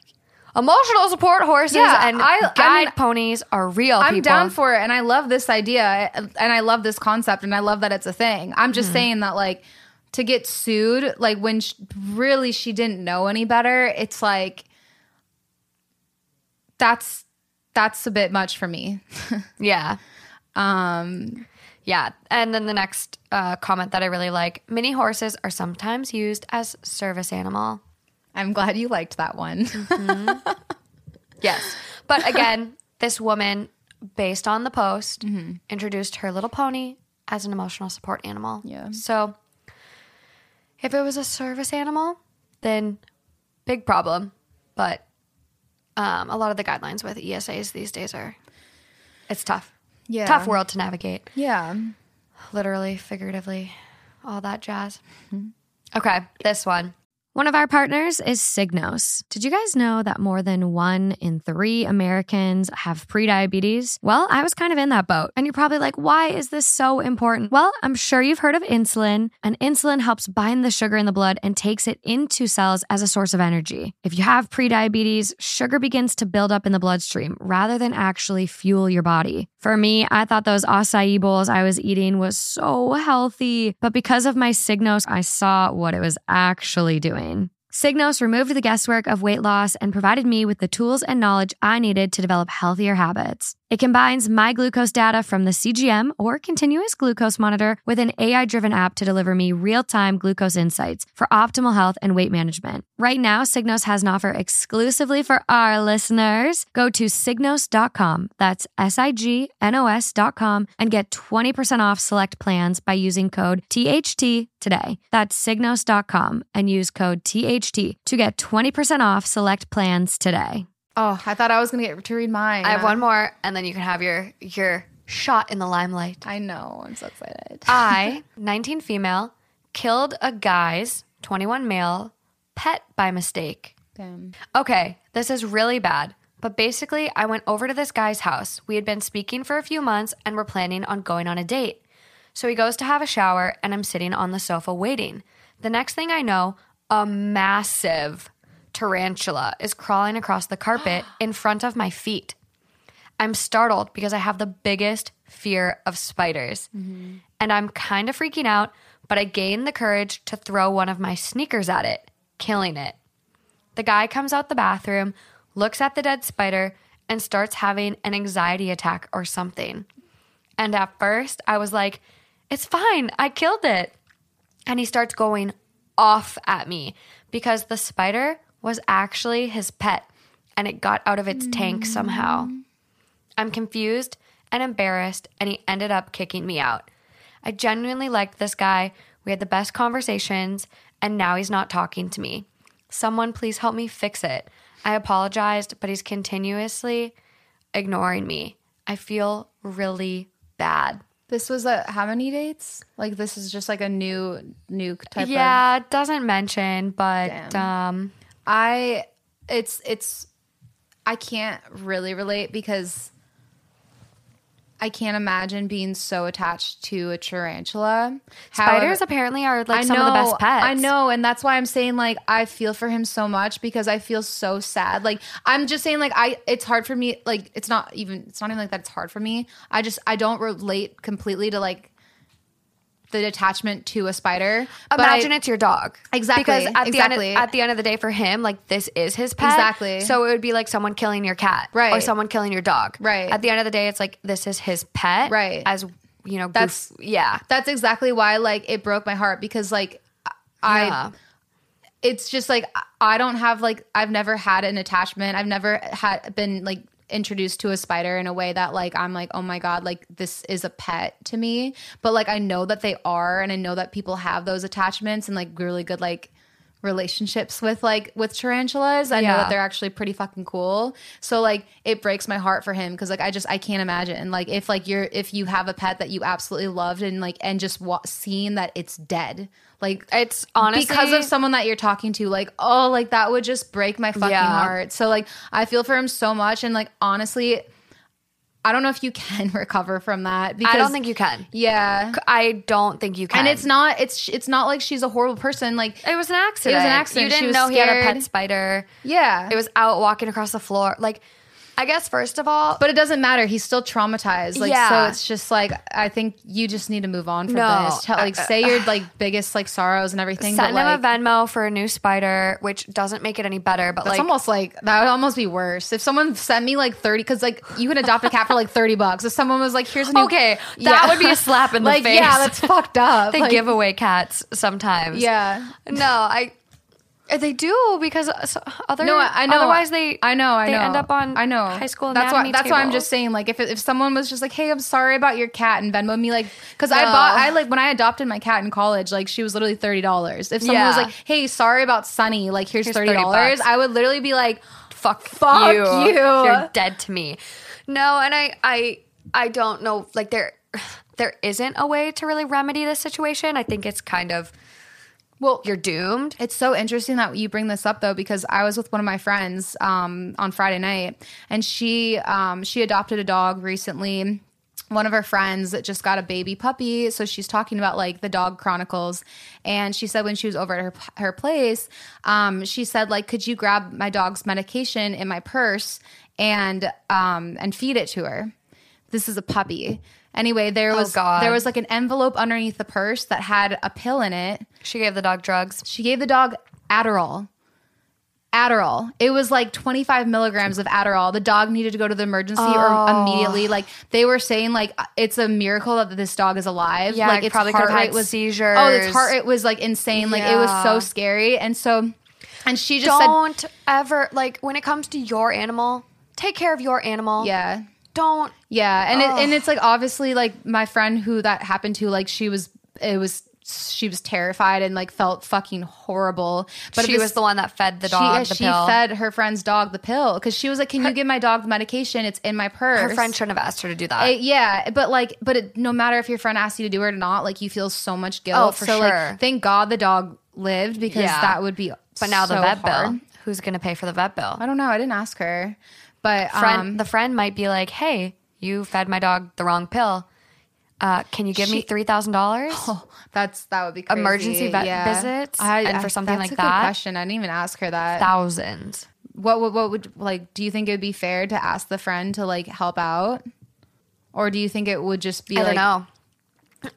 Emotional support horses and guide ponies are real, people. I'm down for it, and I love this idea, and I love this concept, and I love that it's a thing. I'm just saying that, like, to get sued, like, when she didn't know any better, it's like, that's a bit much for me. Yeah. Yeah, and then the next comment that I really like, mini horses are sometimes used as service animal. I'm glad you liked that one. Mm-hmm. Yes. But again, this woman, based on the post, introduced her little pony as an emotional support animal. Yeah. So if it was a service animal, then big problem. But a lot of the guidelines with ESAs these days are, it's tough. Yeah. Tough world to navigate. Yeah. Literally, figuratively, all that jazz. Mm-hmm. Okay, this one. One of our partners is Signos. Did you guys know that more than 1 in 3 Americans have prediabetes? Well, I was kind of in that boat. And you're probably like, why is this so important? Well, I'm sure you've heard of insulin. And insulin helps bind the sugar in the blood and takes it into cells as a source of energy. If you have prediabetes, sugar begins to build up in the bloodstream rather than actually fuel your body. For me, I thought those acai bowls I was eating was so healthy. But because of my Signos, I saw what it was actually doing. Signos removed the guesswork of weight loss and provided me with the tools and knowledge I needed to develop healthier habits. It combines my glucose data from the CGM, or Continuous Glucose Monitor, with an AI-driven app to deliver me real-time glucose insights for optimal health and weight management. Right now, Signos has an offer exclusively for our listeners. Go to Signos.com, that's Signos.com, and get 20% off select plans by using code THT today. That's Signos.com, and use code THT to get 20% off select plans today. Oh, I thought I was going to get to read mine. I have one more, and then you can have your shot in the limelight. I know. I'm so excited. I, 19 female, killed a guy's, 21 male, pet by mistake. Damn. Okay, this is really bad, but basically I went over to this guy's house. We had been speaking for a few months and were planning on going on a date. So he goes to have a shower, and I'm sitting on the sofa waiting. The next thing I know, a massive tarantula is crawling across the carpet in front of my feet. I'm startled because I have the biggest fear of spiders. Mm-hmm. And I'm kind of freaking out, but I gain the courage to throw one of my sneakers at it, killing it. The guy comes out the bathroom, looks at the dead spider, and starts having an anxiety attack or something. And at first, I was like, it's fine, I killed it. And he starts going off at me because the spider was actually his pet and it got out of its tank somehow. I'm confused and embarrassed, and he ended up kicking me out. I genuinely liked this guy. We had the best conversations, and now he's not talking to me. Someone please help me fix it. I apologized, but he's continuously ignoring me. I feel really bad. This was how many dates? Like, this is just like a new type of... Yeah, it doesn't mention, but... I can't really relate because... I can't imagine being so attached to a tarantula. Spiders apparently are some of the best pets. I know, and that's why I'm saying I feel for him so much because I feel so sad. I'm just saying it's hard for me. It's not even like that. It's hard for me. I don't relate completely to the attachment to a spider. Imagine it's your dog. Exactly. Because at the end of the day for him, this is his pet. Exactly. So it would be like someone killing your cat. Right. Or someone killing your dog. Right. At the end of the day, it's this is his pet. Right. As, you know, that's, goof. Yeah. That's exactly why, it broke my heart because, it's just, I don't have, I've never had an attachment. I've never been, introduced to a spider in a way that I'm oh my God, this is a pet to me, but I know that they are, and I know that people have those attachments and really good relationships with tarantulas. I know that they're actually pretty fucking cool, so it breaks my heart for him because I can't imagine if you have a pet that you absolutely loved and seeing that it's dead, it's honestly because of someone that you're talking to, that would just break my fucking heart. So I feel for him so much, and honestly I don't know if you can recover from that. Because, I don't think you can. Yeah. I don't think you can. And it's not like she's a horrible person. It was an accident. It was an accident. You didn't know he had a pet spider. Yeah. It was out walking across the floor. I guess first of all. But it doesn't matter. He's still traumatized. So it's just I think you just need to move on from this. Say your biggest sorrows and everything. Send him a Venmo for a new spider, which doesn't make it any better. But that's almost that would almost be worse. If someone sent me 30, because you can adopt a cat for $30. If someone was like, here's a new. Okay. That would be a slap in the face. Yeah, that's fucked up. They give away cats sometimes. Yeah. No, they do because otherwise they end up on high school anatomy tables. That's why I'm just saying if someone was just hey, I'm sorry about your cat and Venmo me because when I adopted my cat in college she was literally $30. If someone was hey, sorry about Sunny, here's $30, I would literally be fuck you. You're dead to me. No, and I don't know there isn't a way to really remedy this situation. I think it's kind of. Well, you're doomed. It's so interesting that you bring this up, though, because I was with one of my friends on Friday night, and she adopted a dog recently. One of her friends just got a baby puppy, so she's talking about the dog chronicles, and she said when she was over at her place, she said could you grab my dog's medication in my purse and feed it to her? This is a puppy. Anyway, there was an envelope underneath the purse that had a pill in it. She gave the dog drugs. She gave the dog Adderall. It was 25 milligrams of Adderall. The dog needed to go to the emergency or immediately. They were saying it's a miracle that this dog is alive. Yeah, its probably heart rate was seizures. Oh, its heart rate was insane. It was so scary. And so, and she just said, "Don't ever when it comes to your animal, take care of your animal." Yeah. Don't. Yeah. And it's obviously my friend who that happened to, she was terrified and felt fucking horrible. But she was the one that fed the dog the pill. She fed her friend's dog the pill because she was can you give my dog the medication? It's in my purse. Her friend shouldn't have asked her to do that. But no matter if your friend asked you to do it or not, you feel so much guilt. Oh, for sure. Thank God the dog lived because that would be. But now the vet bill. Who's gonna pay for the vet bill? I don't know. I didn't ask her. But the friend might be hey, you fed my dog the wrong pill. Can you give me $3,000? Oh, that would be crazy. Emergency visits, and for something like that. That's a good question. I didn't even ask her that. $1,000. What would, like, do you think it would be fair to ask the friend to, like, help out? Or do you think it would just be, like... I don't know.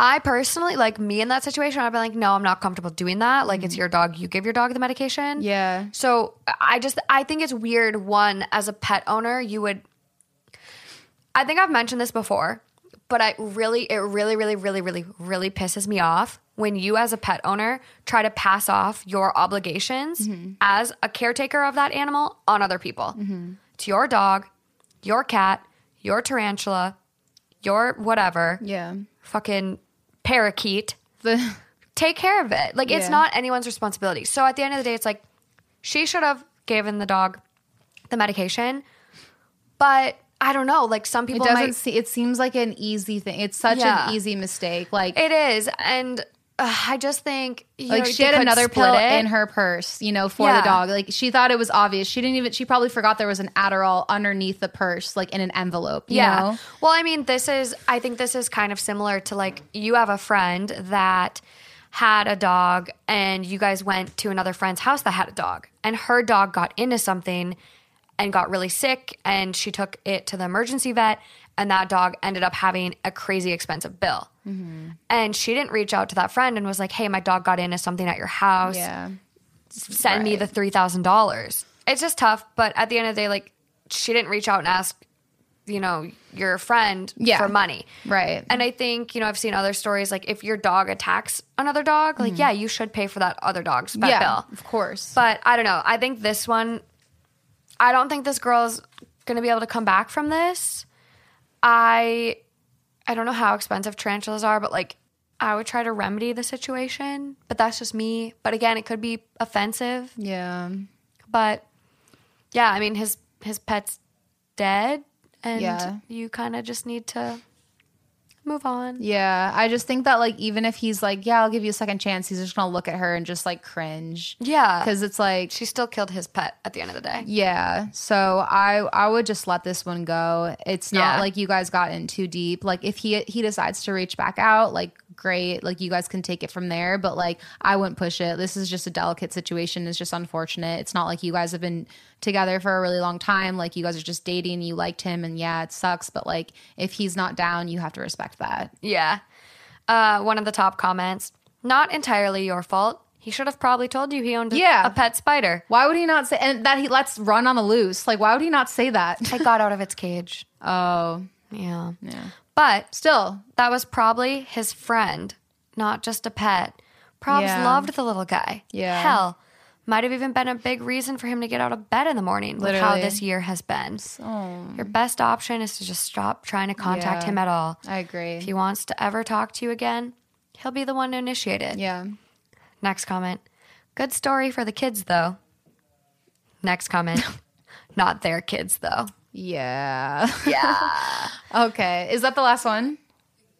I personally, like, me in that situation, I'd be like, no, I'm not comfortable doing that. Like, it's your dog. You give your dog the medication. Yeah. So I think it's weird, one, as a pet owner, you would... I think I've mentioned this before, but it really pisses me off when you as a pet owner try to pass off your obligations as a caretaker of that animal on other people. Mm-hmm. It's your dog, your cat, your tarantula, your whatever. Yeah. Fucking parakeet. Take care of it. Like, it's not anyone's responsibility. So at the end of the day, it's like, she should have given the dog the medication, but... I don't know. Like, some people it seems like an easy thing. It's such an easy mistake. Like, it is. And I just think, you like, know, she had another pill in her purse, you know, for the dog. Like, she thought it was obvious. She probably forgot there was an Adderall underneath the purse, like in an envelope, you know? Well, I mean, I think this is kind of similar to, like, you have a friend that had a dog and you guys went to another friend's house that had a dog and her dog got into something and got really sick, and she took it to the emergency vet, and that dog ended up having a crazy expensive bill. Mm-hmm. And she didn't reach out to that friend and was like, hey, my dog got into something at your house. Yeah. Send me the $3,000. It's just tough, but at the end of the day, like, she didn't reach out and ask, you know, your friend for money. Right. And I think, you know, I've seen other stories, like, if your dog attacks another dog, like, yeah, you should pay for that other dog's vet bill. Yeah, of course. But I don't know. I think this one... I don't think this girl's going to be able to come back from this. I don't know how expensive tarantulas are, but, like, I would try to remedy the situation. But that's just me. But, again, it could be offensive. Yeah. But, yeah, I mean, his pet's dead, and you kind of just need to... move on. Yeah, I just think that, like, even if he's like, yeah, I'll give you a second chance, he's just gonna look at her and just, like, cringe. Yeah, because it's like, she still killed his pet at the end of the day. Yeah, so I would just let this one go. It's not like you guys got in too deep. Like, if he decides to reach back out, like, great, like, you guys can take it from there, but, like, I wouldn't push it. This is just a delicate situation. It's just unfortunate. It's not like you guys have been together for a really long time. Like, you guys are just dating, you liked him, and yeah, it sucks, but, like, if he's not down, you have to respect that. Yeah. One of the top comments, not entirely your fault. He should have probably told you he owned a pet spider. Why would he not say, and that he lets run on the loose? Like, why would he not say that? It got out of its cage. Oh. Yeah. Yeah. But still, that was probably his friend, not just a pet. Probs loved the little guy. Yeah. Hell, might have even been a big reason for him to get out of bed in the morning. Literally. With how this year has been. So, your best option is to just stop trying to contact him at all. I agree. If he wants to ever talk to you again, he'll be the one to initiate it. Yeah. Next comment. Good story for the kids, though. Next comment. Not their kids, though. Yeah. Yeah. Okay. Is that the last one?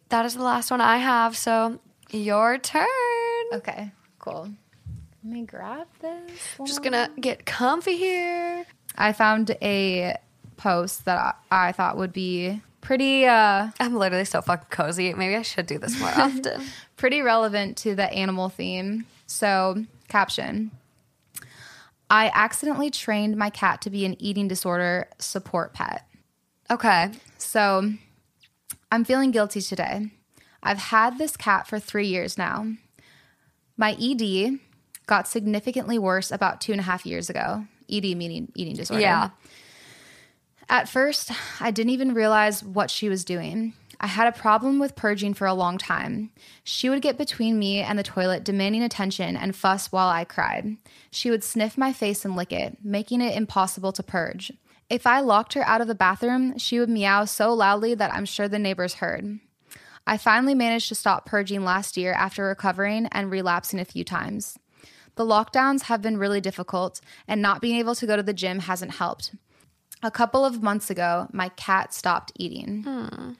That is the last one I have. So, your turn. Okay. Cool. Let me grab this one. Just gonna get comfy here. I found a post that I thought would be pretty... I'm literally so fucking cozy. Maybe I should do this more often. Pretty relevant to the animal theme. So, caption. I accidentally trained my cat to be an eating disorder support pet. Okay. So, I'm feeling guilty today. I've had this cat for 3 years now. My ED... got significantly worse about 2.5 years ago. ED meaning eating disorder. Yeah. At first, I didn't even realize what she was doing. I had a problem with purging for a long time. She would get between me and the toilet, demanding attention and fuss while I cried. She would sniff my face and lick it, making it impossible to purge. If I locked her out of the bathroom, she would meow so loudly that I'm sure the neighbors heard. I finally managed to stop purging last year after recovering and relapsing a few times. The lockdowns have been really difficult, and not being able to go to the gym hasn't helped. A couple of months ago, my cat stopped eating.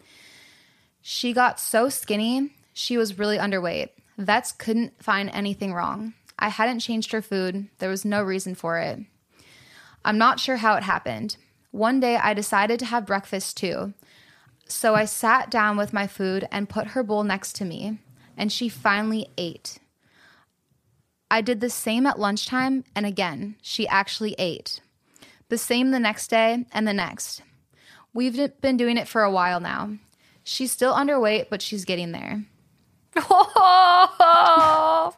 She got so skinny, she was really underweight. Vets couldn't find anything wrong. I hadn't changed her food. There was no reason for it. I'm not sure how it happened. One day, I decided to have breakfast too. So I sat down with my food and put her bowl next to me, and she finally ate. I did the same at lunchtime, and again, she actually ate. The same the next day and the next. We've been doing it for a while now. She's still underweight, but she's getting there. Oh,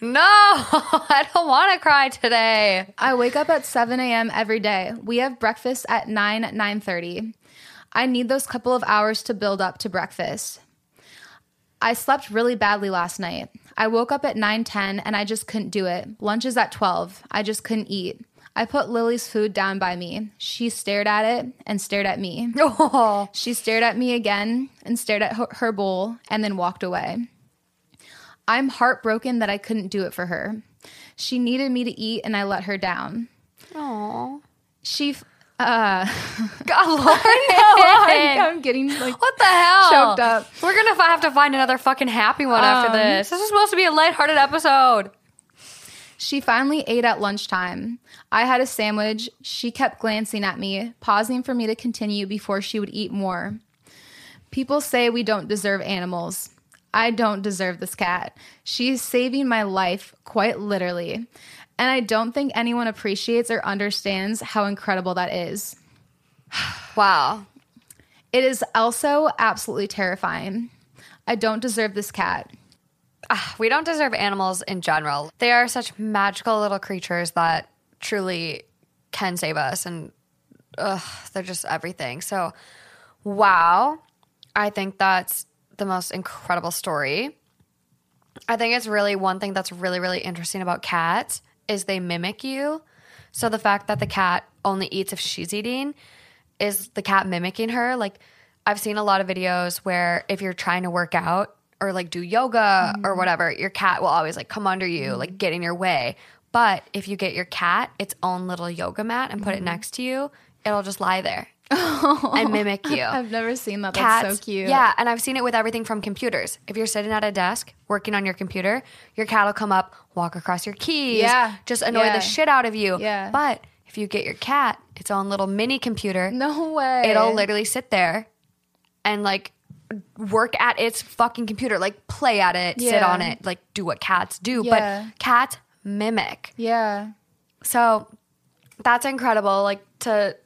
no, I don't want to cry today. I wake up at 7 a.m. every day. We have breakfast at 9:30. I need those couple of hours to build up to breakfast. I slept really badly last night. I woke up at 9:10 and I just couldn't do it. Lunch is at 12. I just couldn't eat. I put Lily's food down by me. She stared at it and stared at me. Oh. She stared at me again and stared at her bowl and then walked away. I'm heartbroken that I couldn't do it for her. She needed me to eat and I let her down. Aw. God, Lauren, I'm getting like, what the hell? Choked up. We're gonna have to find another fucking happy one after this. This is supposed to be a lighthearted episode. She finally ate at lunchtime. I had a sandwich. She kept glancing at me, pausing for me to continue before she would eat more. People say we don't deserve animals. I don't deserve this cat. She's saving my life, quite literally. And I don't think anyone appreciates or understands how incredible that is. Wow. It is also absolutely terrifying. I don't deserve this cat. We don't deserve animals in general. They are such magical little creatures that truly can save us, and they're just everything. So, wow. I think that's the most incredible story. I think it's really one thing that's really, really interesting about cats is they mimic you. So the fact that the cat only eats if she's eating is the cat mimicking her. Like, I've seen a lot of videos where if you're trying to work out or like do yoga or whatever, your cat will always like come under you, like get in your way. But if you get your cat its own little yoga mat and put it next to you, it'll just lie there and mimic you. I've never seen that. Cats, that's so cute. Yeah, and I've seen it with everything from computers. If you're sitting at a desk working on your computer, your cat will come up, walk across your keys, just annoy the shit out of you. Yeah. But if you get your cat its own little mini computer, no way, it'll literally sit there and like work at its fucking computer, like play at it, sit on it, like do what cats do. But cats mimic. Yeah. So that's incredible. Like to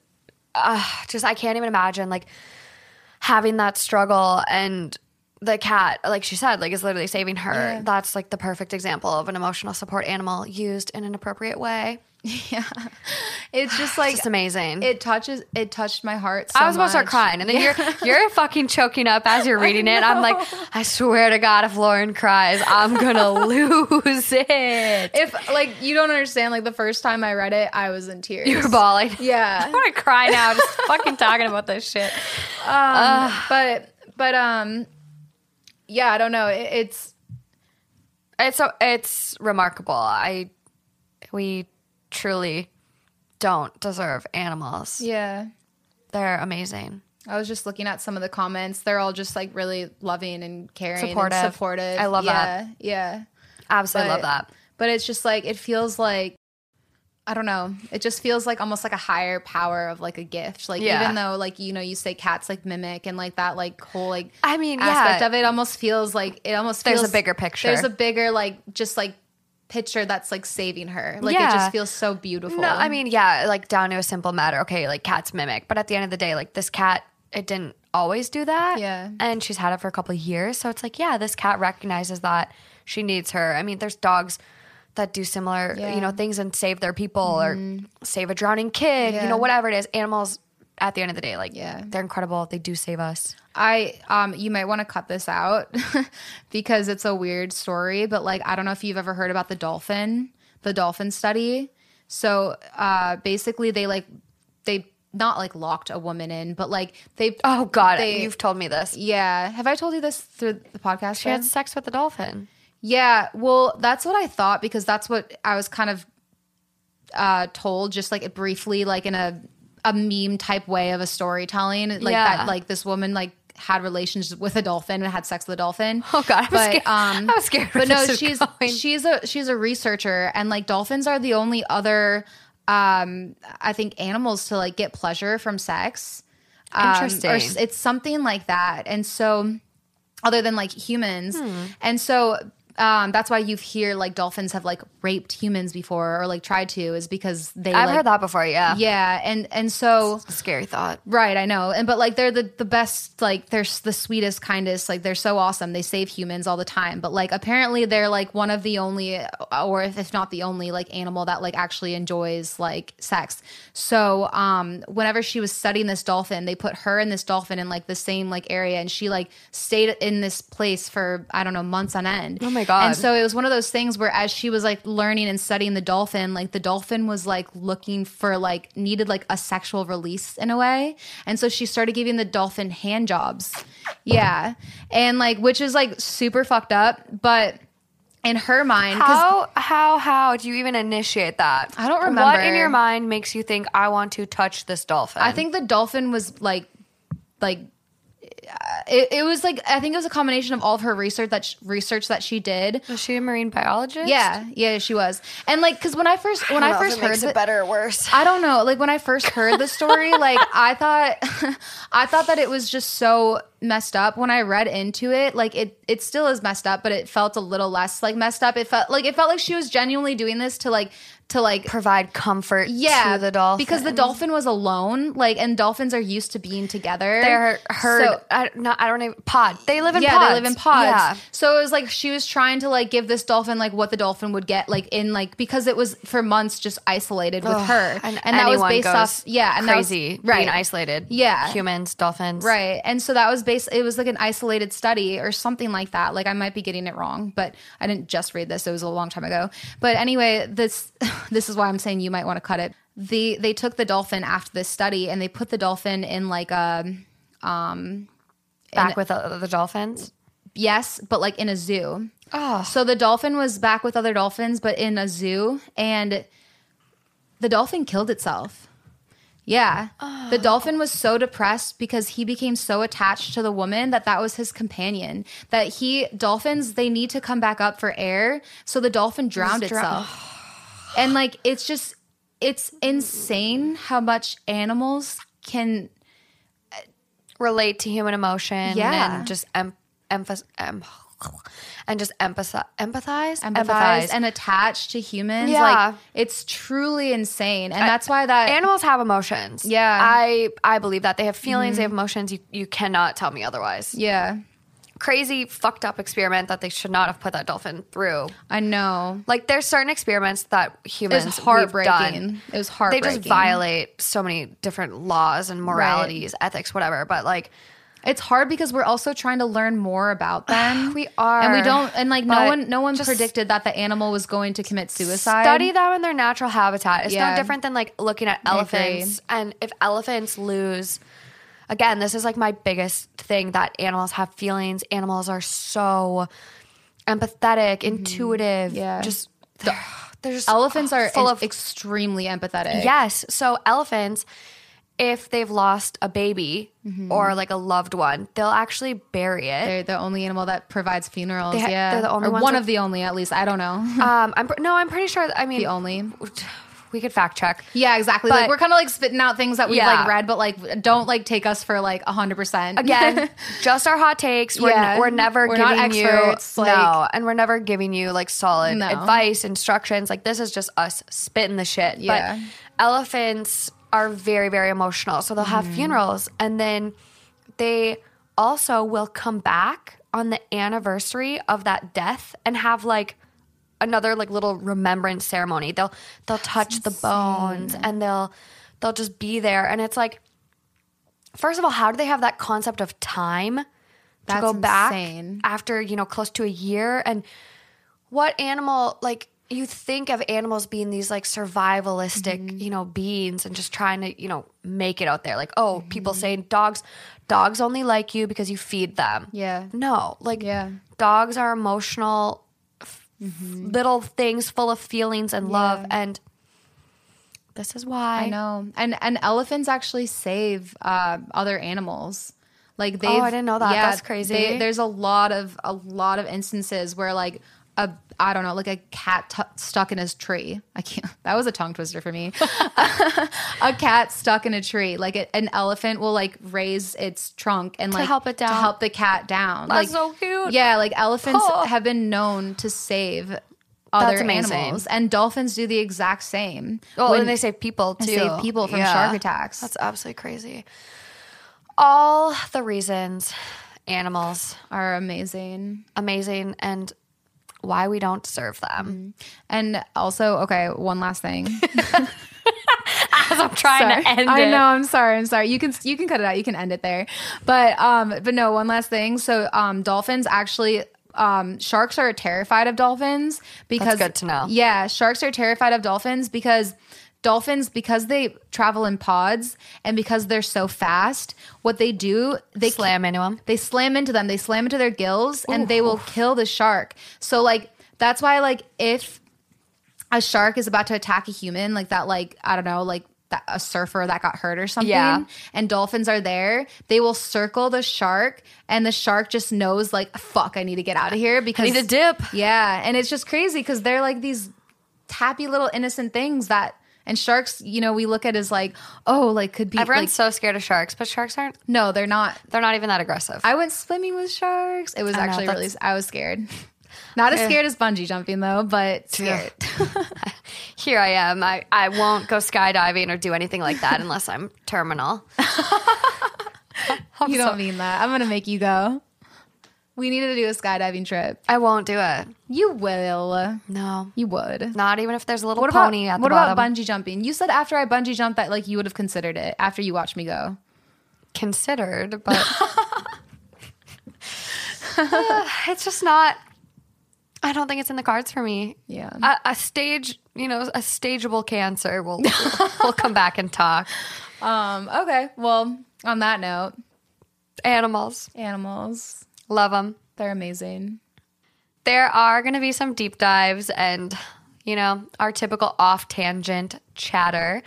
just, I can't even imagine like having that struggle, and the cat, like she said, like is literally saving her. Yeah. That's like the perfect example of an emotional support animal used in an appropriate way. Yeah. It's just like, it's just amazing. It touched my heart so I was about to start crying, and then you're fucking choking up as you're reading it. I'm like, I swear to God, if Lauren cries, I'm gonna lose it. If like, you don't understand, like the first time I read it, I was in tears. You were bawling. Yeah. I want to cry now just fucking talking about this shit. Yeah, I don't know. It's remarkable. We truly don't deserve animals. Yeah. They're amazing. I was just looking at some of the comments. They're all just like really loving and caring, supportive. And supportive. I love that. Yeah. Absolutely love that. But it's just like, it feels like, I don't know. It just feels like almost like a higher power of like a gift. Like even though like, you know, you say cats like mimic and like that like whole like aspect of it almost feels like there's a bigger picture. There's a bigger like just like picture that's like saving her. Like it just feels so beautiful. No, I mean, like down to a simple matter. Okay, like cats mimic, but at the end of the day, like this cat, it didn't always do that. Yeah. And she's had it for a couple of years, so it's like, yeah, this cat recognizes that she needs her. I mean, there's dogs that do similar, you know, things and save their people or save a drowning kid, you know, whatever it is. Animals, at the end of the day, like they're incredible. They do save us. You might want to cut this out because it's a weird story, but like, I don't know if you've ever heard about the dolphin study. So basically they not like locked a woman in, but like they, oh God, you've told me this. Yeah. Have I told you this through the podcast? She had sex with the dolphin. Yeah, well, that's what I thought because that's what I was kind of told, just like briefly, like in a meme type way of a storytelling, like that, like this woman like had relations with a dolphin and had sex with a dolphin. Oh God, I was scared. But no, she's a researcher, and like dolphins are the only other, I think, animals to like get pleasure from sex. Interesting. Or it's something like that. And so other than like humans. And so that's why you hear like dolphins have like raped humans before or like tried to, is because they I've heard that before. Yeah. Yeah. And so it's a scary thought. Right. I know. And, but like, they're the best, like they're the sweetest, kindest, like they're so awesome. They save humans all the time. But like, apparently they're like one of the only, or if not the only like animal that like actually enjoys like sex. So, whenever she was studying this dolphin, they put her and this dolphin in like the same like area. And she like stayed in this place for, I don't know, months on end. Oh my God. And so it was one of those things where as she was like learning and studying the dolphin was like looking for like needed like a sexual release in a way. And so she started giving the dolphin hand jobs. Yeah. And like, which is like super fucked up, but in her mind. How do you even initiate that? I don't remember. What in your mind makes you think I want to touch this dolphin? I think the dolphin was like, it was like, I think it was a combination of all of her research that she did. Was she a marine biologist? Yeah, she was. And like, because when I first heard it, better or worse, I don't know. Like when I first heard the story, like I thought that it was just so messed up. When I read into it, like it still is messed up, but it felt a little less like messed up. It felt like she was genuinely doing this to provide comfort to the dolphin, because the dolphin was alone, like, and dolphins are used to being together. They're herd. So, pod. They live in pods. Yeah. So it was like she was trying to like give this dolphin like what the dolphin would get like in like, because it was for months just isolated with her, and that was based off crazy being isolated. Yeah, humans, dolphins, right? And so that was based. It was like an isolated study or something like that. Like I might be getting it wrong, but I didn't just read this. It was a long time ago. But anyway, this is why I'm saying you might want to cut it. They took the dolphin after this study and they put the dolphin in like a back with other dolphins. Yes, but like in a zoo. Oh, so the dolphin was back with other dolphins, but in a zoo, and the dolphin killed itself. Yeah. Oh. The dolphin was so depressed because he became so attached to the woman that was his companion, that dolphins, they need to come back up for air. So the dolphin drowned itself. And like, it's just, it's insane how much animals can relate to human emotion and just empathize and attach to humans. Yeah. Like, it's truly insane. And that's why that animals have emotions. Yeah. I believe that they have feelings, they have emotions. You cannot tell me otherwise. Yeah. Crazy fucked up experiment that they should not have put that dolphin through. I know. Like there's certain experiments that humans It was heartbreaking. They just violate so many different laws and moralities, ethics, whatever. But like, it's hard because we're also trying to learn more about them. We are. And we don't, and like no one predicted that the animal was going to commit suicide. Study them in their natural habitat. It's no different than like looking at elephants. And if elephants lose, again, this is like my biggest thing, that animals have feelings. Animals are so empathetic, intuitive. Yeah. Just they're just elephants are full of extremely empathetic. Yes. So elephants, if they've lost a baby or like a loved one, they'll actually bury it. They're the only animal that provides funerals. They're the only one of the only, at least. I don't know. I'm pretty sure. I mean, the only. We could fact check. Yeah, exactly. But, like we're kind of like spitting out things that we've like read, but like don't like take us for like 100%. Again, just our hot takes. We're giving not experts, you and we're never giving you like solid advice, instructions. Like this is just us spitting the shit. Yeah. But elephants are very, very emotional, so they'll have funerals, and then they also will come back on the anniversary of that death and have like another like little remembrance ceremony. They'll touch the bones and they'll just be there. And it's like, first of all, how do they have that concept of time to go back after, you know, close to a year? And what animal, like you think of animals being these like survivalistic, you know, beings and just trying to, you know, make it out there. Like, oh, people say dogs only like you because you feed them. Yeah. No, like dogs are emotional little things full of feelings and love, and this is why I know. And elephants actually save other animals. Like they I didn't know that. That's crazy. There's a lot of instances where like I don't know, like a cat stuck in his tree. I can't, that was a tongue twister for me. A cat stuck in a tree. Like an elephant will like raise its trunk and like to help it down. To help the cat down. That's like, so cute. Yeah, like elephants have been known to save other animals, and dolphins do the exact same. Oh, and they save people too. Save people from shark attacks. That's absolutely crazy. All the reasons animals are amazing, and why we don't serve them. And also, okay, one last thing. As I'm trying to end it. I know, I'm sorry. You can cut it out. You can end it there. But no, one last thing. So dolphins actually sharks are terrified of dolphins because— That's good to know. Yeah, sharks are terrified of dolphins because dolphins, because they travel in pods and because they're so fast, what they do, they slam into them. They slam into them. They slam into their gills, and they will kill the shark. So like that's why like if a shark is about to attack a human, like that, like I don't know, like that, a surfer that got hurt or something, and dolphins are there, they will circle the shark, and the shark just knows like, fuck, I need to get out of here because I need to dip. Yeah, and it's just crazy because they're like these happy little innocent things that. And sharks, you know, we look at as like, oh, like could be. Everyone's like, so scared of sharks, but sharks aren't. No, they're not. They're not even that aggressive. I went swimming with sharks. It was actually really, I was scared. Not as scared as bungee jumping though, but scared. Here I am. I won't go skydiving or do anything like that unless I'm terminal. You don't mean that. I'm going to make you go. We needed to do a skydiving trip. I won't do it. You will. No. You would. Not even if there's a little pony at the bottom. What about bungee jumping? You said after I bungee jumped that like you would have considered it after you watched me go. Considered, but... it's just not... I don't think it's in the cards for me. Yeah. A stageable cancer. We'll come back and talk. Okay. Well, on that note... Animals. Love them. They're amazing. There are going to be some deep dives and, you know, our typical off-tangent chatter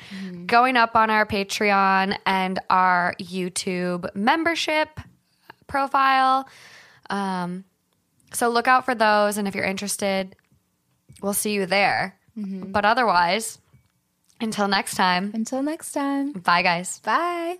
going up on our Patreon and our YouTube membership profile. So look out for those. And if you're interested, we'll see you there. Mm-hmm. But otherwise, until next time. Bye, guys. Bye.